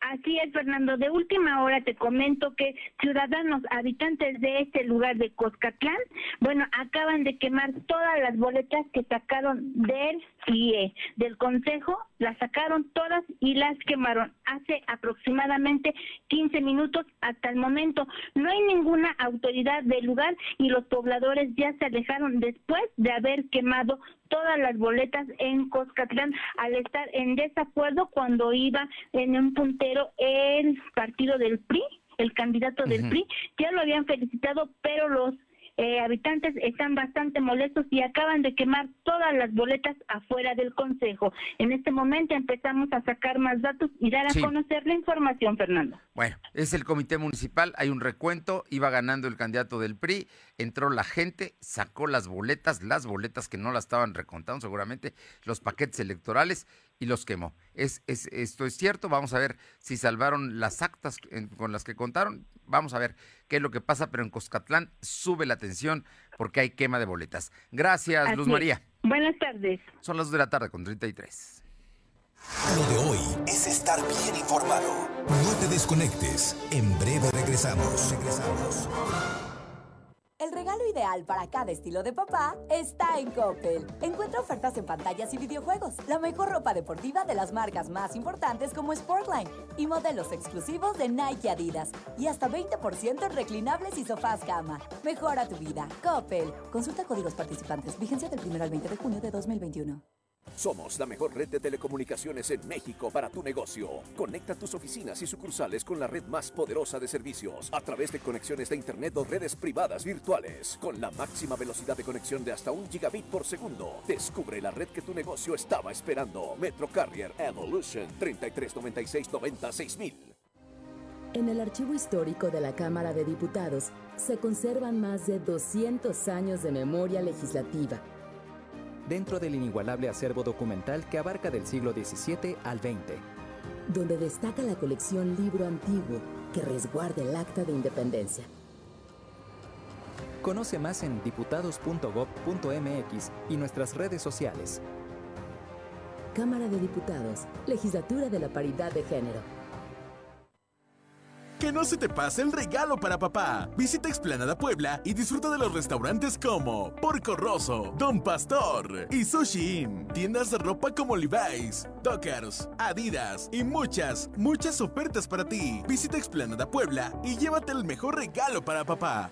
Así es, Fernando. De última hora te comento que ciudadanos habitantes de este lugar de Coscatlán, bueno, acaban de quemar todas las boletas que sacaron del C I E, del Consejo, las sacaron todas y las quemaron hace aproximadamente quince minutos hasta el momento. No hay ninguna autoridad del lugar y los pobladores ya se alejaron después de haber quemado todas las boletas en Coscatlán al estar en desacuerdo cuando iba en un puntero el partido del P R I, el candidato del uh-huh. P R I, ya lo habían felicitado, pero los eh, habitantes están bastante molestos y acaban de quemar todas las boletas afuera del Consejo. En este momento empezamos a sacar más datos y dar a sí. conocer la información, Fernando. Bueno, es el Comité Municipal, hay un recuento, iba ganando el candidato del P R I, entró la gente, sacó las boletas, las boletas que no las estaban recontando seguramente, los paquetes electorales y los quemó. Es, es, esto es cierto, vamos a ver si salvaron las actas en, con las que contaron, vamos a ver qué es lo que pasa, pero en Coscatlán sube la tensión porque hay quema de boletas. Gracias, Así Luz es. María. Bueno, Buenas tardes. Son las dos de la tarde con treinta y tres. Lo de hoy es estar bien informado. No te desconectes. En breve regresamos. Regresamos. El regalo ideal para cada estilo de papá está en Coppel. Encuentra ofertas en pantallas y videojuegos, la mejor ropa deportiva de las marcas más importantes como Sportline y modelos exclusivos de Nike y Adidas. Y hasta veinte por ciento en reclinables y sofás cama. Mejora tu vida. Coppel. Consulta códigos participantes. Vigencia del primero al veinte de junio de dos mil veintiuno. Somos la mejor red de telecomunicaciones en México para tu negocio. Conecta tus oficinas y sucursales con la red más poderosa de servicios a través de conexiones de internet o redes privadas virtuales. Con la máxima velocidad de conexión de hasta un gigabit por segundo. Descubre la red que tu negocio estaba esperando. Metro Carrier Evolution treinta y tres noventa y seis noventa y seis mil. En el Archivo Histórico de la Cámara de Diputados se conservan más de doscientos años de memoria legislativa. Dentro del inigualable acervo documental que abarca del siglo diecisiete al veinte. Donde destaca la colección Libro Antiguo, que resguarda el Acta de Independencia. Conoce más en diputados punto gob punto mx y nuestras redes sociales. Cámara de Diputados, Legislatura de la Paridad de Género. Que no se te pase el regalo para papá. Visita Explanada Puebla y disfruta de los restaurantes como Porco Rosso, Don Pastor y Sushi Inn. Tiendas de ropa como Levi's, Dockers, Adidas y muchas, muchas ofertas para ti. Visita Explanada Puebla y llévate el mejor regalo para papá.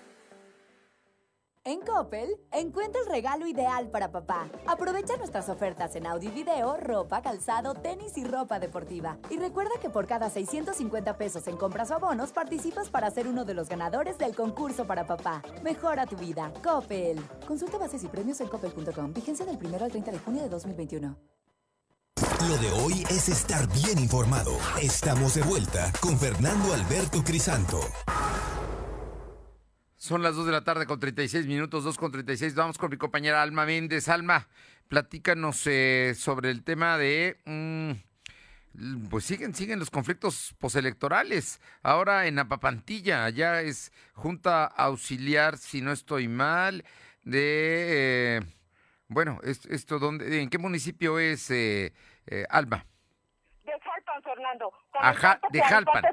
En Coppel, encuentra el regalo ideal para papá. Aprovecha nuestras ofertas en audio y video, ropa, calzado, tenis y ropa deportiva. Y recuerda que por cada seiscientos cincuenta pesos en compras o abonos, participas para ser uno de los ganadores del concurso para papá. Mejora tu vida, Coppel. Consulta bases y premios en coppel punto com. Vigencia del primero al treinta de junio de dos mil veintiuno. Lo de hoy es estar bien informado. Estamos de vuelta con Fernando Alberto Crisanto. Son las dos de la tarde con treinta y seis minutos, dos con treinta y seis. Vamos con mi compañera Alma Méndez. Alma, platícanos eh, sobre el tema de... Mmm, pues siguen, siguen los conflictos postelectorales. Ahora en Apapantilla, allá es Junta Auxiliar, si no estoy mal, de... Eh, bueno, esto, esto dónde, ¿en qué municipio es, eh, eh, Alma? De Jalpan, Fernando. Ajá, de Jalpan.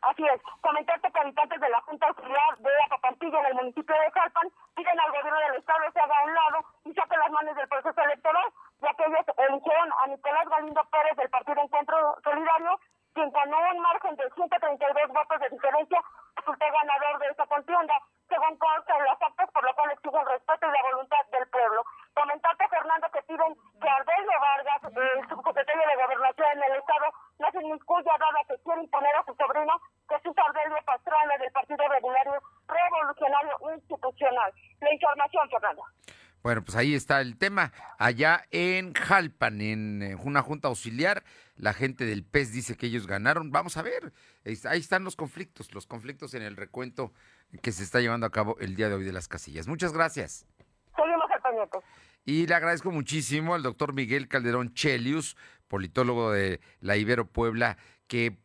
Así es, comentarte que habitantes de la Junta Auxiliar de Apapantilla en el municipio de Jalpan piden al gobierno del estado que se haga a un lado y saque las manos del proceso electoral, ya que ellos eligieron a Nicolás Galindo Pérez del Partido Encuentro Solidario, quien con un margen de ciento treinta y dos votos de diferencia resultó ganador de esta contienda, según consta en las actas, por lo cual exigen respeto y la voluntad del pueblo. Comentarte, Fernando, que piden que Ardelio Vargas, el subsecretario de Gobernación en el estado, no se inmiscuya, dada que quiere imponer a su sobrino, Jesús Ardelio Pastrana, del Partido Revolucionario Institucional. La información, Fernando. Bueno, pues ahí está el tema. Allá en Jalpan, en una junta auxiliar, la gente del P E S dice que ellos ganaron. Vamos a ver, ahí están los conflictos, los conflictos en el recuento que se está llevando a cabo el día de hoy de las casillas. Muchas gracias. Seguimos al pendiente. Y le agradezco muchísimo al doctor Miguel Calderón Chelius, politólogo de la Ibero Puebla, que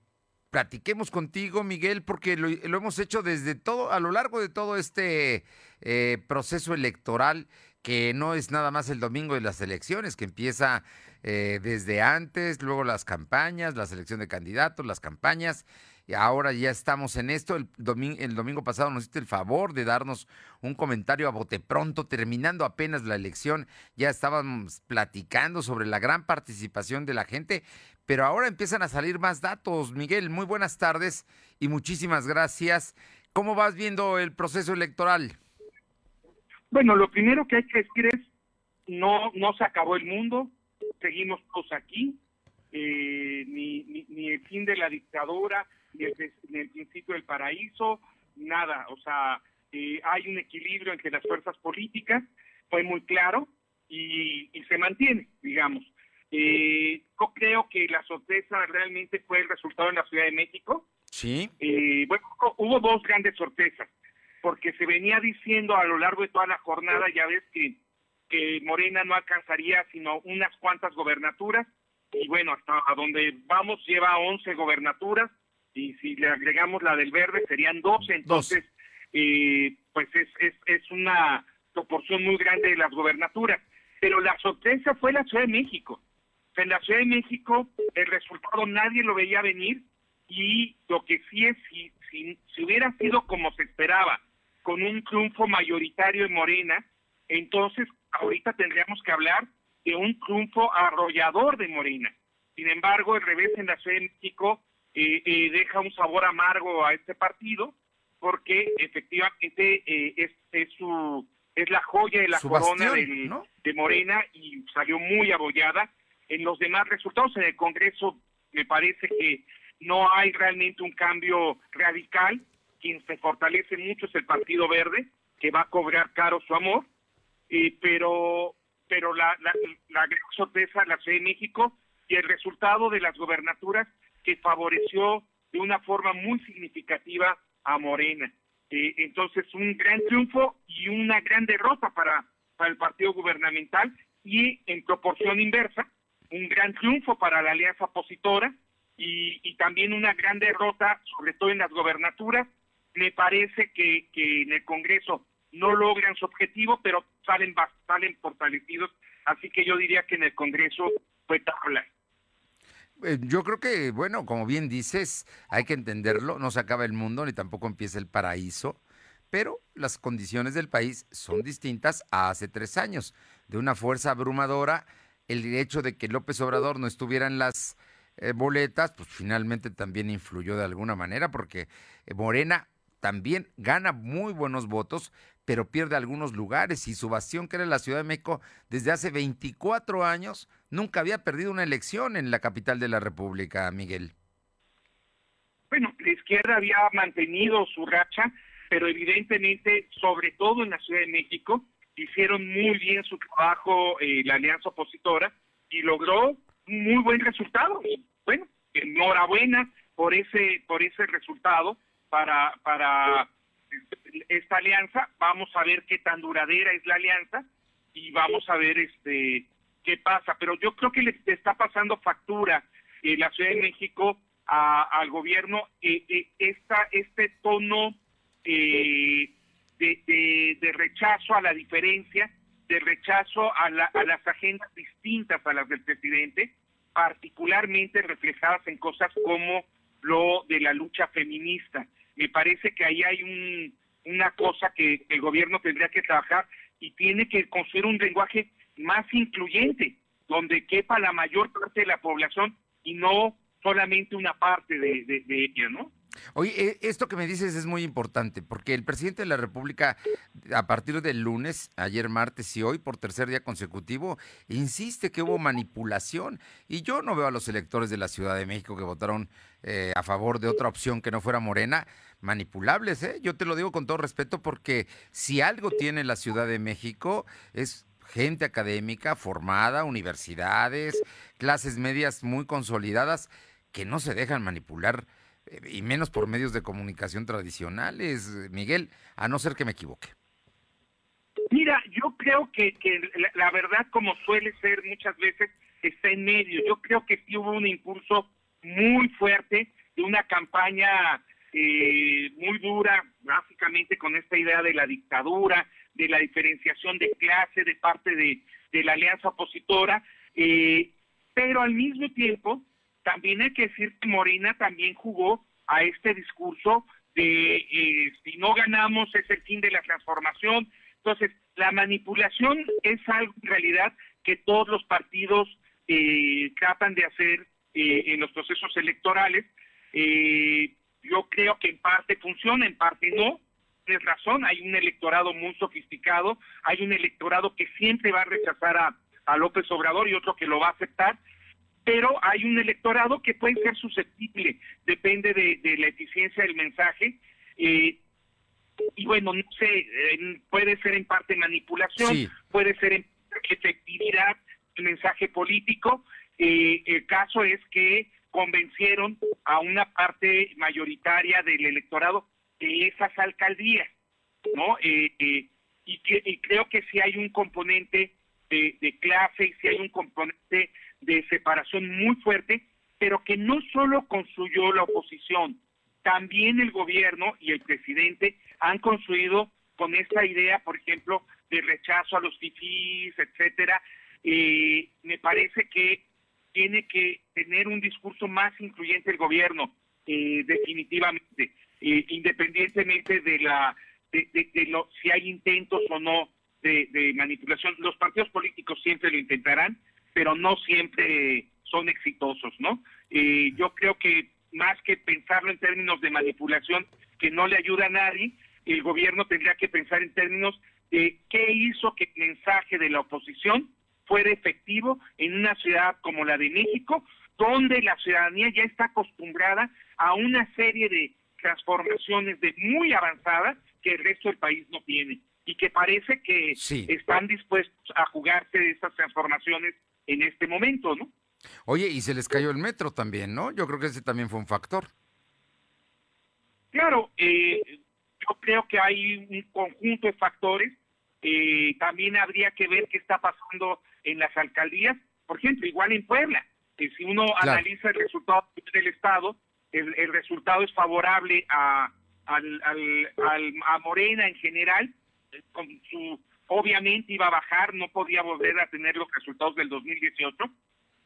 platiquemos contigo, Miguel, porque lo, lo hemos hecho desde todo, a lo largo de todo este eh, proceso electoral, que no es nada más el domingo de las elecciones, que empieza eh, desde antes, luego las campañas, la selección de candidatos, las campañas, y ahora ya estamos en esto. El domingo, el domingo pasado nos hiciste el favor de darnos un comentario a bote pronto, terminando apenas la elección, ya estábamos platicando sobre la gran participación de la gente, pero ahora empiezan a salir más datos. Miguel, muy buenas tardes y muchísimas gracias. ¿Cómo vas viendo el proceso electoral? Bueno, lo primero que hay que decir es, no, no se acabó el mundo, seguimos todos aquí, eh, ni, ni, ni el fin de la dictadura, ni el, ni el principio del paraíso, nada. O sea, eh, hay un equilibrio entre las fuerzas políticas, fue muy claro, y, y se mantiene, digamos. Eh, yo creo que la sorpresa realmente fue el resultado en la Ciudad de México. Sí. Eh, bueno, hubo dos grandes sorpresas, porque se venía diciendo a lo largo de toda la jornada, ya ves que, que Morena no alcanzaría sino unas cuantas gobernaturas, y bueno, hasta a donde vamos lleva once gobernaturas, y si le agregamos la del verde serían doce, entonces eh, pues es, es, es una proporción muy grande de las gobernaturas. Pero la sorpresa fue la Ciudad de México. En la Ciudad de México el resultado nadie lo veía venir, y lo que sí es, si, si, si hubiera sido como se esperaba, con un triunfo mayoritario en Morena, entonces ahorita tendríamos que hablar de un triunfo arrollador de Morena. Sin embargo, el revés en la Ciudad de México eh, eh, deja un sabor amargo a este partido, porque efectivamente eh, es, es su es la joya de la corona del, ¿no? de Morena, y salió muy abollada. En los demás resultados, en el Congreso, me parece que no hay realmente un cambio radical. Quien se fortalece mucho es el Partido Verde, que va a cobrar caro su amor, eh, pero pero la, la, la gran sorpresa la Ciudad de México y el resultado de las gobernaturas, que favoreció de una forma muy significativa a Morena. Eh, entonces, un gran triunfo y una gran derrota para, para el partido gubernamental, y en proporción inversa, un gran triunfo para la alianza opositora, y, y también una gran derrota, sobre todo en las gobernaturas. Me parece que, que en el Congreso no logran su objetivo, pero salen, salen fortalecidos. Así que yo diría que en el Congreso fue tabla. Yo creo que, bueno, como bien dices, hay que entenderlo, no se acaba el mundo ni tampoco empieza el paraíso, pero las condiciones del país son distintas a hace tres años. De una fuerza abrumadora, el hecho de que López Obrador no estuviera en las eh, boletas, pues finalmente también influyó de alguna manera, porque Morena también gana muy buenos votos, pero pierde algunos lugares, y su bastión, que era la Ciudad de México, desde hace veinticuatro años, nunca había perdido una elección en la capital de la República, Miguel. Bueno, la izquierda había mantenido su racha, pero evidentemente, sobre todo en la Ciudad de México, hicieron muy bien su trabajo eh, la alianza opositora, y logró un muy buen resultado. Bueno, enhorabuena por ese por ese resultado para para esta alianza. Vamos a ver qué tan duradera es la alianza, y vamos a ver este qué pasa, pero yo creo que le está pasando factura eh, la Ciudad de México a, al gobierno, eh, eh, esta este tono eh, De, de, de rechazo a la diferencia, de rechazo a, la, a las agendas distintas a las del presidente, particularmente reflejadas en cosas como lo de la lucha feminista. Me parece que ahí hay un, una cosa que el gobierno tendría que trabajar, y tiene que construir un lenguaje más incluyente, donde quepa la mayor parte de la población y no solamente una parte de, de, de ella, ¿no? Oye, esto que me dices es muy importante, porque el presidente de la República, a partir del lunes, ayer martes y hoy, por tercer día consecutivo, insiste que hubo manipulación, y yo no veo a los electores de la Ciudad de México que votaron eh, a favor de otra opción que no fuera Morena manipulables, ¿eh? Yo te lo digo con todo respeto, porque si algo tiene la Ciudad de México es gente académica, formada, universidades, clases medias muy consolidadas, que no se dejan manipular, y menos por medios de comunicación tradicionales, Miguel, a no ser que me equivoque. Mira, yo creo que, que la, la verdad, como suele ser muchas veces, está en medio. Yo creo que sí hubo un impulso muy fuerte de una campaña eh, muy dura, básicamente con esta idea de la dictadura, de la diferenciación de clase de parte de, de la alianza opositora, eh, pero al mismo tiempo también hay que decir que Morena también jugó a este discurso de eh, si no ganamos es el fin de la transformación. Entonces, la manipulación es algo en realidad que todos los partidos eh, tratan de hacer eh, en los procesos electorales. Eh, yo creo que en parte funciona, en parte no. Tienes razón, hay un electorado muy sofisticado, hay un electorado que siempre va a rechazar a, a López Obrador y otro que lo va a aceptar, pero hay un electorado que puede ser susceptible, depende de, de la eficiencia del mensaje, eh, y bueno, no sé, eh, puede ser en parte manipulación, sí, puede ser en efectividad del mensaje político. Eh, el caso es que convencieron a una parte mayoritaria del electorado de esas alcaldías, ¿no? Eh, eh, y, que, y creo que sí hay un componente de, de clase, y sí hay un componente de separación muy fuerte, pero que no solo construyó la oposición, también el gobierno y el presidente han construido con esta idea, por ejemplo, de rechazo a los fifís, etcétera, eh, me parece que tiene que tener un discurso más incluyente el gobierno, eh, definitivamente, eh, independientemente de la de, de, de lo, si hay intentos o no de, de manipulación. Los partidos políticos siempre lo intentarán, pero no siempre son exitosos, ¿no? Eh, yo creo que más que pensarlo en términos de manipulación que no le ayuda a nadie, el gobierno tendría que pensar en términos de qué hizo que el mensaje de la oposición fuera efectivo en una ciudad como la de México, donde la ciudadanía ya está acostumbrada a una serie de transformaciones de muy avanzadas que el resto del país no tiene, y que parece que sí están dispuestos a jugarse estas transformaciones en este momento, ¿no? Oye, y se les cayó el metro también, ¿no? Yo creo que ese también fue un factor. Claro, eh, yo creo que hay un conjunto de factores. Eh, también habría que ver qué está pasando en las alcaldías, por ejemplo, igual en Puebla, que si uno claro. analiza el resultado del Estado, el, el resultado es favorable a, al, al, al, a Morena en general, con su, obviamente iba a bajar, no podía volver a tener los resultados del dos mil dieciocho,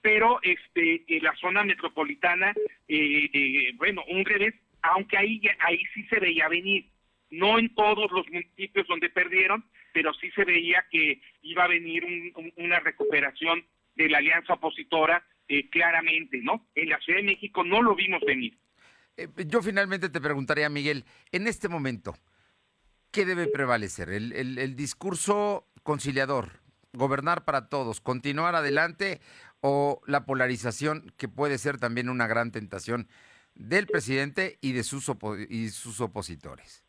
pero este en la zona metropolitana, eh, eh, bueno, un revés, aunque ahí, ahí sí se veía venir, no en todos los municipios donde perdieron, pero sí se veía que iba a venir un, un, una recuperación de la alianza opositora, eh, claramente, ¿no? En la Ciudad de México no lo vimos venir. Eh, yo finalmente te preguntaría, Miguel, en este momento, ¿qué debe prevalecer? El, el, el discurso conciliador, gobernar para todos, continuar adelante, o la polarización, que puede ser también una gran tentación del presidente y de sus, opo- y sus opositores.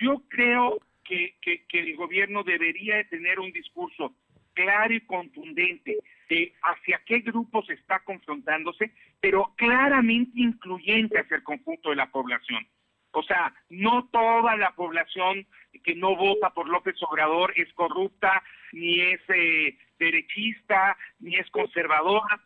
Yo creo Que, que, que el gobierno debería de tener un discurso claro y contundente de hacia qué grupo se está confrontándose, pero claramente incluyente hacia el conjunto de la población. O sea, no toda la población que no vota por López Obrador es corrupta, ni es eh, derechista, ni es conservadora.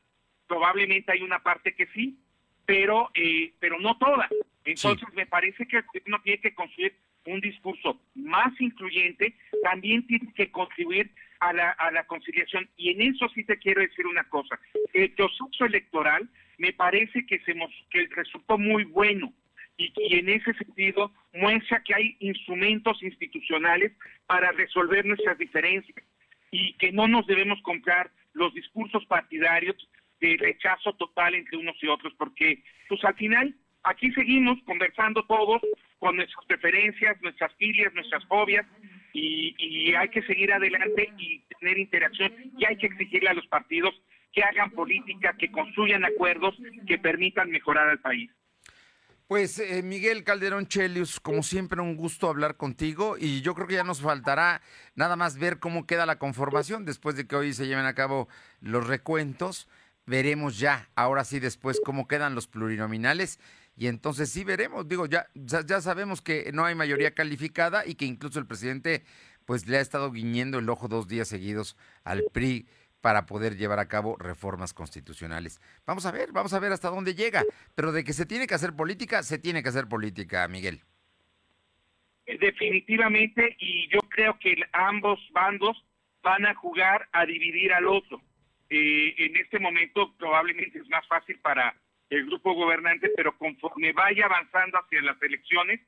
Probablemente hay una parte que sí, pero, eh, pero no toda. Entonces sí. me parece que el gobierno tiene que construir un discurso más incluyente, también tiene que contribuir a la, a la conciliación. Y en eso sí te quiero decir una cosa. El proceso electoral me parece que se que resultó muy bueno y, y en ese sentido muestra que hay instrumentos institucionales para resolver nuestras diferencias y que no nos debemos comprar los discursos partidarios de rechazo total entre unos y otros, porque pues al final aquí seguimos conversando todos con nuestras preferencias, nuestras filias, nuestras fobias, y, y hay que seguir adelante y tener interacción, y hay que exigirle a los partidos que hagan política, que construyan acuerdos que permitan mejorar al país. Pues eh, Miguel Calderón Chelius, como siempre un gusto hablar contigo, y yo creo que ya nos faltará nada más ver cómo queda la conformación después de que hoy se lleven a cabo los recuentos. Veremos ya, ahora sí después, cómo quedan los plurinominales. Y entonces sí veremos, digo, ya, ya ya sabemos que no hay mayoría calificada y que incluso el presidente pues le ha estado guiñando el ojo dos días seguidos al P R I para poder llevar a cabo reformas constitucionales. Vamos a ver, vamos a ver hasta dónde llega, pero de que se tiene que hacer política, se tiene que hacer política, Miguel. Definitivamente, y yo creo que ambos bandos van a jugar a dividir al otro. Eh, en este momento probablemente es más fácil para el grupo gobernante, pero conforme vaya avanzando hacia las elecciones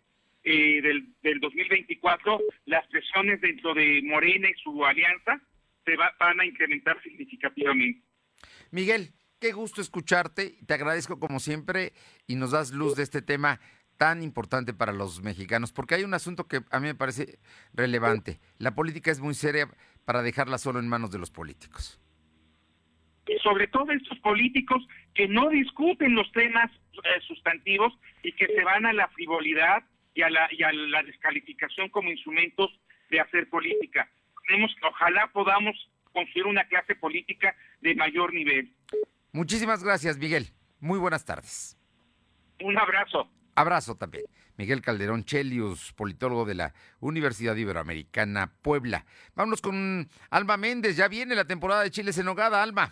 eh, del, del dos mil veinticuatro, las presiones dentro de Morena y su alianza se va, van a incrementar significativamente. Miguel, qué gusto escucharte, te agradezco como siempre y nos das luz de este tema tan importante para los mexicanos, porque hay un asunto que a mí me parece relevante. La política es muy seria para dejarla solo en manos de los políticos. Y sobre todo estos políticos que no discuten los temas eh, sustantivos y que se van a la frivolidad y a la, y a la descalificación como instrumentos de hacer política. Tenemos, ojalá podamos construir una clase política de mayor nivel. Muchísimas gracias, Miguel. Muy buenas tardes. Un abrazo. Abrazo también. Miguel Calderón Chelius, politólogo de la Universidad Iberoamericana Puebla. Vámonos con Alma Méndez. Ya viene la temporada de chiles en nogada, Alma.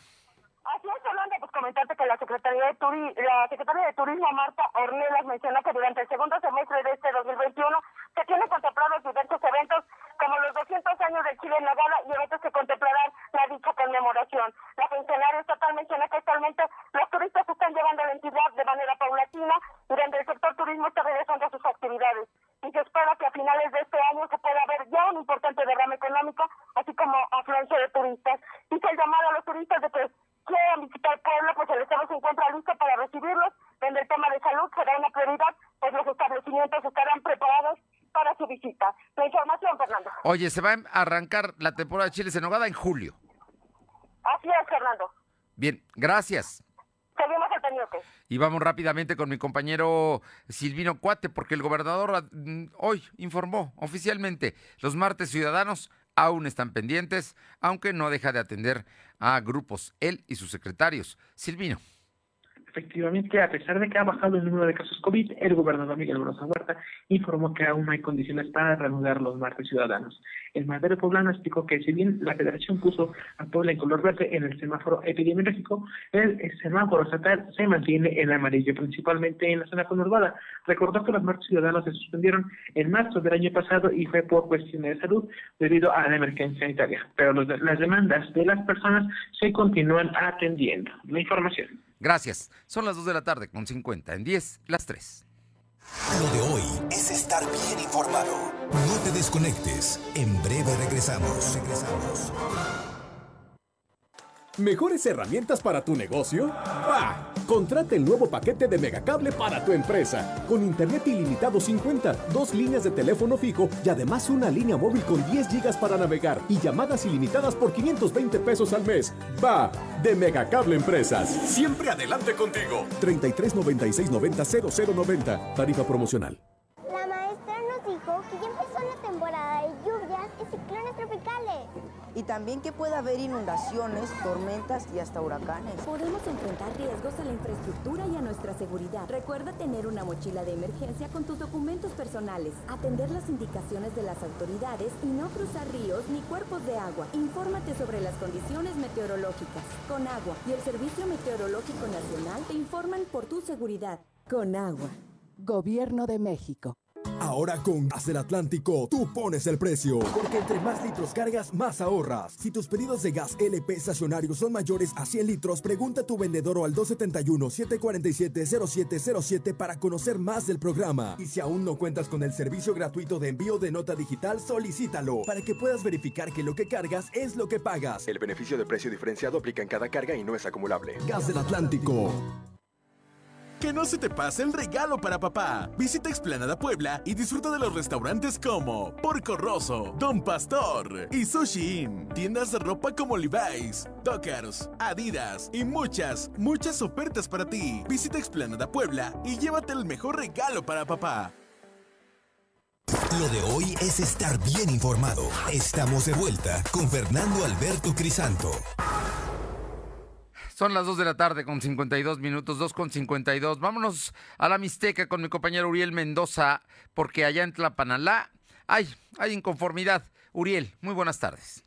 Comentarte que la Secretaría de Turi- la Secretaria de Turismo, Marta Ornelas, mencionó que durante el segundo semestre de este dos mil veintiuno se tiene contemplados diversos eventos como los doscientos años de Chile en Nogada y eventos que contemplarán la dicha conmemoración. La funcionaria estatal menciona que actualmente los turistas están llevando la entidad de manera paulatina y donde el sector turismo está regresando a sus actividades. Y se espera que a finales de este año se pueda ver ya un importante derrame económico, así como afluencia de turistas. Hizo el llamado a los turistas de que quieran visitar el pueblo, pues el Estado se encuentra listo para recibirlos, donde el tema de salud será una prioridad, pues los establecimientos estarán preparados para su visita. La información, Fernando. Oye, se va a arrancar la temporada de chiles en nogada en julio. Así es, Fernando. Bien, gracias. Seguimos al pendiente. Y vamos rápidamente con mi compañero Silvino Cuate, porque el gobernador hoy informó oficialmente, los martes ciudadanos aún están pendientes, aunque no deja de atender a grupos, él y sus secretarios. Silvino. Efectivamente, a pesar de que ha bajado el número de casos COVID, el gobernador Miguel Manoza Huerta informó que aún no hay condiciones para reanudar los martes ciudadanos. El mandatario poblano explicó que si bien la federación puso a Puebla en color verde en el semáforo epidemiológico, el semáforo estatal se mantiene en amarillo, principalmente en la zona conurbada. Recordó que los martes ciudadanos se suspendieron en marzo del año pasado y fue por cuestiones de salud debido a la emergencia sanitaria. Pero los, las demandas de las personas se continúan atendiendo. La información. Gracias. Son las dos de la tarde con cincuenta. En diez, las tres. Lo de hoy es estar bien informado. No te desconectes. En breve regresamos. Regresamos. ¿Mejores herramientas para tu negocio? ¡Ah! Contrata el nuevo paquete de Megacable para tu empresa. Con internet ilimitado cincuenta, dos líneas de teléfono fijo y además una línea móvil con diez gigas para navegar y llamadas ilimitadas por quinientos veinte pesos al mes. ¡Va! De Megacable Empresas. Siempre adelante contigo. treinta y tres, noventa y seis, noventa, cero cero noventa. Tarifa promocional. La maestra nos dijo que ya empezó la temporada de lluvias y ciclones tropicales. Y también que pueda haber inundaciones, tormentas y hasta huracanes. Podemos enfrentar riesgos a la infraestructura y a nuestra seguridad. Recuerda tener una mochila de emergencia con tus documentos personales, atender las indicaciones de las autoridades y no cruzar ríos ni cuerpos de agua. Infórmate sobre las condiciones meteorológicas. Conagua y el Servicio Meteorológico Nacional te informan por tu seguridad. Conagua, Gobierno de México. Ahora con Gas del Atlántico, tú pones el precio. Porque entre más litros cargas, más ahorras. Si tus pedidos de gas L P estacionarios son mayores a cien litros, pregunta a tu vendedor o al dos siete uno, siete cuatro siete, cero siete cero siete para conocer más del programa. Y si aún no cuentas con el servicio gratuito de envío de nota digital, solicítalo para que puedas verificar que lo que cargas es lo que pagas. El beneficio de precio diferenciado aplica en cada carga y no es acumulable. Gas del Atlántico. Que no se te pase el regalo para papá. Visita Explanada Puebla y disfruta de los restaurantes como Porco Rosso, Don Pastor y Sushi Inn. Tiendas de ropa como Levi's, Dockers, Adidas y muchas, muchas ofertas para ti. Visita Explanada Puebla y llévate el mejor regalo para papá. Lo de hoy es estar bien informado. Estamos de vuelta con Fernando Alberto Crisanto. Son las dos de la tarde con cincuenta y dos minutos, dos con cincuenta y dos. Vámonos a la Mixteca con mi compañero Uriel Mendoza, porque allá en Tlapanalá hay, hay inconformidad. Uriel, muy buenas tardes.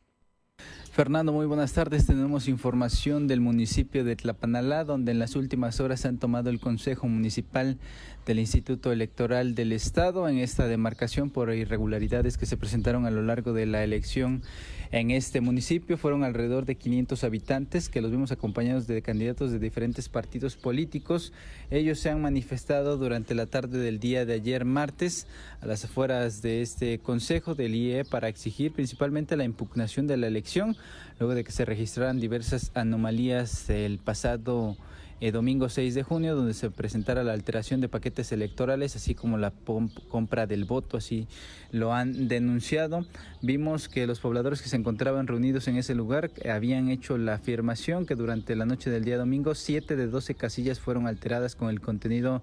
Fernando, muy buenas tardes. Tenemos información del municipio de Tlapanalá, donde en las últimas horas han tomado el Consejo Municipal del Instituto Electoral del Estado en esta demarcación por irregularidades que se presentaron a lo largo de la elección en este municipio. Fueron alrededor de quinientos habitantes que los vimos acompañados de candidatos de diferentes partidos políticos. Ellos se han manifestado durante la tarde del día de ayer martes a las afueras de este Consejo del I E para exigir principalmente la impugnación de la elección, luego de que se registraran diversas anomalías el pasado eh, domingo seis de junio, donde se presentara la alteración de paquetes electorales, así como la compra del voto, así lo han denunciado. Vimos que los pobladores que se encontraban reunidos en ese lugar habían hecho la afirmación que durante la noche del día domingo, siete de doce casillas fueron alteradas con el contenido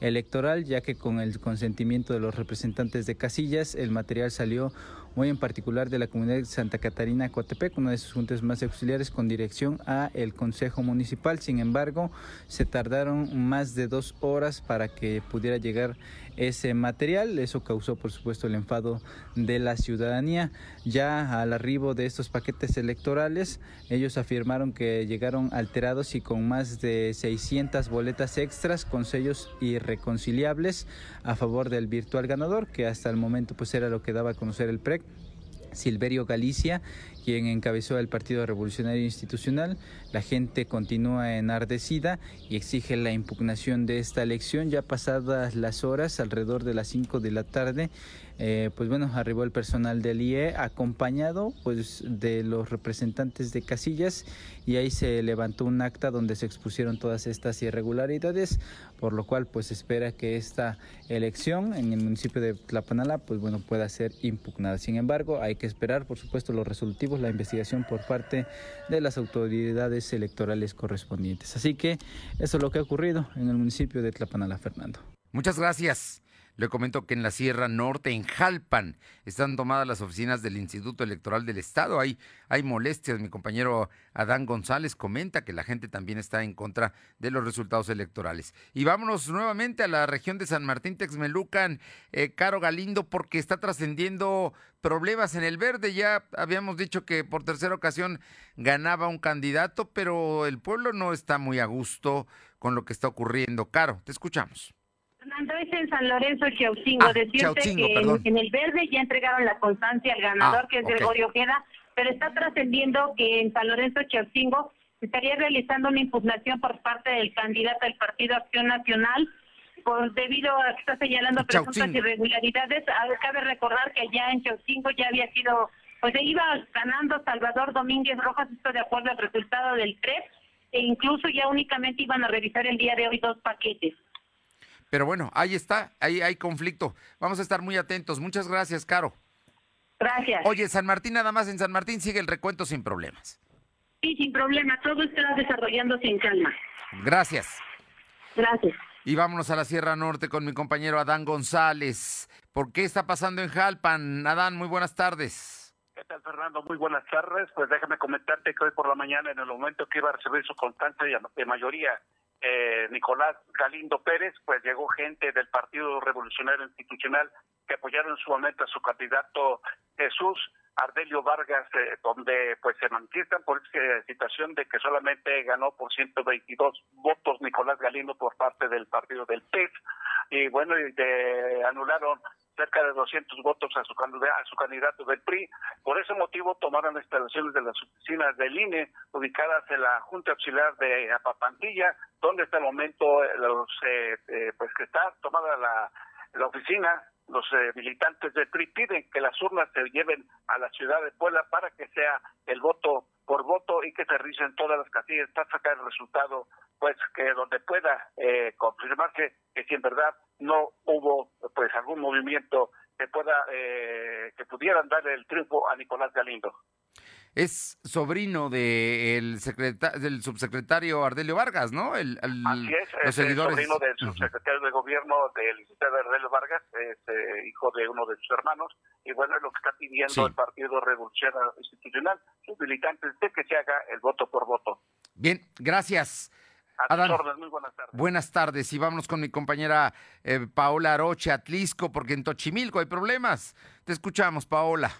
electoral, ya que con el consentimiento de los representantes de casillas, el material salió muy en particular de la comunidad de Santa Catarina Coatepec, una de sus juntas más auxiliares con dirección a el Consejo Municipal. Sin embargo, se tardaron más de dos horas para que pudiera llegar ese material. Eso causó, por supuesto, el enfado de la ciudadanía. Ya al arribo de estos paquetes electorales, ellos afirmaron que llegaron alterados y con más de seiscientas boletas extras con sellos irreconciliables a favor del virtual ganador, que hasta el momento pues era lo que daba a conocer el P R E C. Silverio Galicia, quien encabezó el Partido Revolucionario Institucional. La gente continúa enardecida y exige la impugnación de esta elección. Ya pasadas las horas, alrededor de las cinco de la tarde, eh, pues bueno, arribó el personal del I E acompañado pues de los representantes de casillas, y ahí se levantó un acta donde se expusieron todas estas irregularidades, por lo cual pues espera que esta elección en el municipio de Tlapanalá pues bueno pueda ser impugnada. Sin embargo, hay que esperar, por supuesto, los resolutivos, la investigación por parte de las autoridades electorales correspondientes. Así que eso es lo que ha ocurrido en el municipio de Tlapanalá, Fernando. Muchas gracias. Le comento que en la Sierra Norte, en Jalpan, están tomadas las oficinas del Instituto Electoral del Estado. Hay, hay molestias. Mi compañero Adán González comenta que la gente también está en contra de los resultados electorales. Y vámonos nuevamente a la región de San Martín Texmelucan, eh, Caro Galindo, porque está trascendiendo problemas en el verde. Ya habíamos dicho que por tercera ocasión ganaba un candidato, pero el pueblo no está muy a gusto con lo que está ocurriendo. Caro, te escuchamos. Fernando, es en San Lorenzo, Chautingo. Ah, decirte Chautingo, que en, en el verde ya entregaron la constancia al ganador, ah, que es okay. Gregorio Ojeda, pero está trascendiendo que en San Lorenzo, Chautingo, estaría realizando una impugnación por parte del candidato del Partido Acción Nacional, por, debido a que está señalando presuntas irregularidades. Cabe recordar que allá en Chautingo ya había sido, pues iba ganando Salvador Domínguez Rojas, esto de acuerdo al resultado del T R E P, e incluso ya únicamente iban a revisar el día de hoy dos paquetes. Pero bueno, ahí está, ahí hay conflicto. Vamos a estar muy atentos. Muchas gracias, Caro. Gracias. Oye, San Martín, nada más en San Martín sigue el recuento sin problemas. Sí, sin problema. Todo está desarrollándose en calma. Gracias. Gracias. Y vámonos a la Sierra Norte con mi compañero Adán González. ¿Por qué está pasando en Jalpan? Adán, muy buenas tardes. ¿Qué tal, Fernando? Muy buenas tardes. Pues déjame comentarte que hoy por la mañana, en el momento que iba a recibir su constancia de mayoría, Eh, Nicolás Galindo Pérez, pues llegó gente del Partido Revolucionario Institucional que apoyaron en su momento a su candidato Jesús Ardelio Vargas, eh, donde pues se manifiestan por esa situación de que solamente ganó por ciento veintidós votos Nicolás Galindo por parte del partido del P E S, y bueno, y de, anularon cerca de doscientos votos a su, a su candidato del P R I. Por ese motivo tomaron las instalaciones de las oficinas del I N E ubicadas en la Junta Auxiliar de Apapantilla, donde hasta el momento los eh, eh, pues que está tomada la, la oficina. Los eh, militantes del P R I piden que las urnas se lleven a la ciudad de Puebla para que sea el voto por voto y que se revisen todas las casillas para sacar el resultado, pues que donde pueda eh, confirmarse que si en verdad no hubo pues algún movimiento que pueda eh, que pudieran darle el triunfo a Nicolás Galindo. Es sobrino de el secretario, del subsecretario Ardelio Vargas, ¿no? El, el, Así es, los es seguidores... el sobrino del subsecretario de gobierno del licenciado Ardelio Vargas, es eh, hijo de uno de sus hermanos, y bueno, es lo que está pidiendo sí. el Partido Revolucionario Institucional, sus militantes, de que se haga el voto por voto. Bien, gracias. A Adán, muy buenas tardes. Buenas tardes, y vámonos con mi compañera eh, Paola Aroche, Atlisco, porque en Tochimilco hay problemas. Te escuchamos, Paola.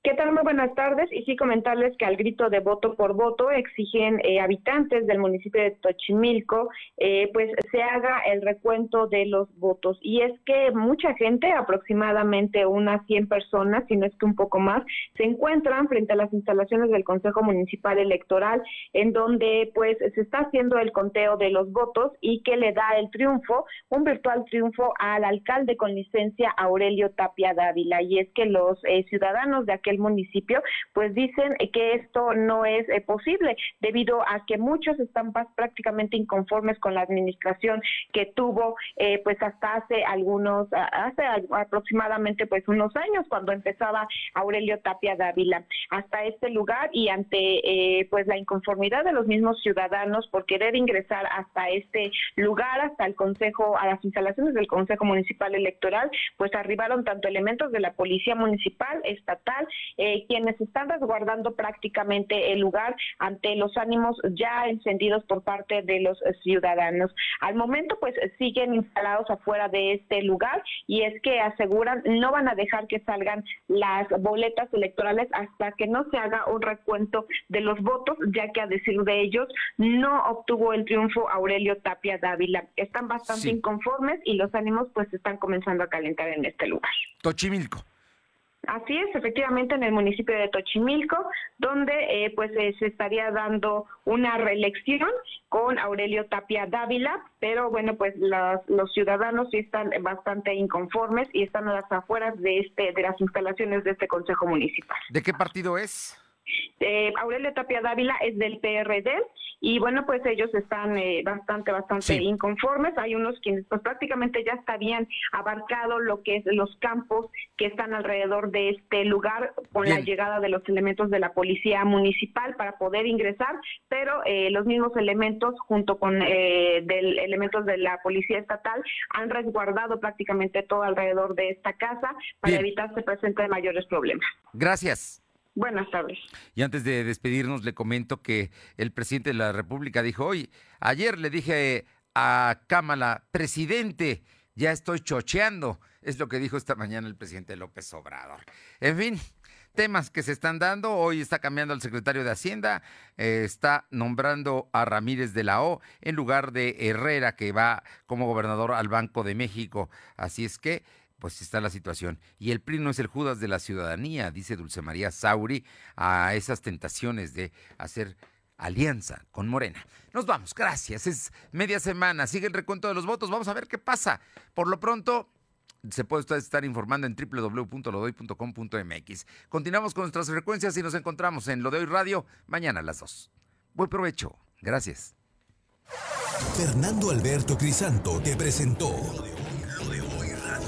¿Qué tal? Muy buenas tardes. Y sí, comentarles que al grito de voto por voto exigen eh, habitantes del municipio de Tochimilco eh, pues se haga el recuento de los votos. Y es que mucha gente, aproximadamente unas cien personas, si no es que un poco más, se encuentran frente a las instalaciones del Consejo Municipal Electoral, en donde pues se está haciendo el conteo de los votos y que le da el triunfo, un virtual triunfo, al alcalde con licencia Aurelio Tapia Dávila. Y es que los eh, ciudadanos de aquí el municipio, pues dicen que esto no es eh, posible, debido a que muchos están prácticamente inconformes con la administración que tuvo eh, pues hasta hace algunos, hace aproximadamente pues unos años, cuando empezaba Aurelio Tapia Dávila. Hasta este lugar, y ante eh, pues la inconformidad de los mismos ciudadanos por querer ingresar hasta este lugar, hasta el Consejo, a las instalaciones del Consejo Municipal Electoral, pues arribaron tanto elementos de la Policía Municipal, estatal, Eh, quienes están resguardando prácticamente el lugar ante los ánimos ya encendidos por parte de los ciudadanos. Al momento pues siguen instalados afuera de este lugar, y es que aseguran no van a dejar que salgan las boletas electorales hasta que no se haga un recuento de los votos, ya que a decir de ellos no obtuvo el triunfo Aurelio Tapia Dávila. Están bastante sí. inconformes, y los ánimos pues están comenzando a calentar en este lugar. Tochimilco. Así es, efectivamente, en el municipio de Xochimilco, donde eh, pues eh, se estaría dando una reelección con Aurelio Tapia Dávila, pero bueno, pues los, los ciudadanos sí están bastante inconformes y están a las afueras de este de las instalaciones de este Consejo Municipal. ¿De qué partido es? Eh, Aurelio Tapia Dávila es del P R D y bueno, pues ellos están eh, bastante, bastante sí. inconformes. Hay unos quienes pues prácticamente ya estarían abarcado lo que es los campos que están alrededor de este lugar con Bien. la llegada de los elementos de la policía municipal para poder ingresar, pero eh, los mismos elementos junto con eh, del, elementos de la policía estatal han resguardado prácticamente todo alrededor de esta casa para Bien. evitar que se presenten mayores problemas. Gracias. Buenas tardes. Y antes de despedirnos, le comento que el presidente de la República dijo hoy, ayer le dije a Cámara, presidente, ya estoy chocheando, es lo que dijo esta mañana el presidente López Obrador. En fin, temas que se están dando, hoy está cambiando el secretario de Hacienda, eh, está nombrando a Ramírez de la O en lugar de Herrera, que va como gobernador al Banco de México, así es que pues está la situación. Y el P R I no es el Judas de la ciudadanía, dice Dulce María Sauri, a esas tentaciones de hacer alianza con Morena. Nos vamos, gracias. Es media semana, sigue el recuento de los votos. Vamos a ver qué pasa. Por lo pronto, se puede estar informando en doble u doble u doble u punto lo doy punto com punto m x. Continuamos con nuestras frecuencias y nos encontramos en Lo de Hoy Radio mañana a las dos. Buen provecho. Gracias. Fernando Alberto Crisanto te presentó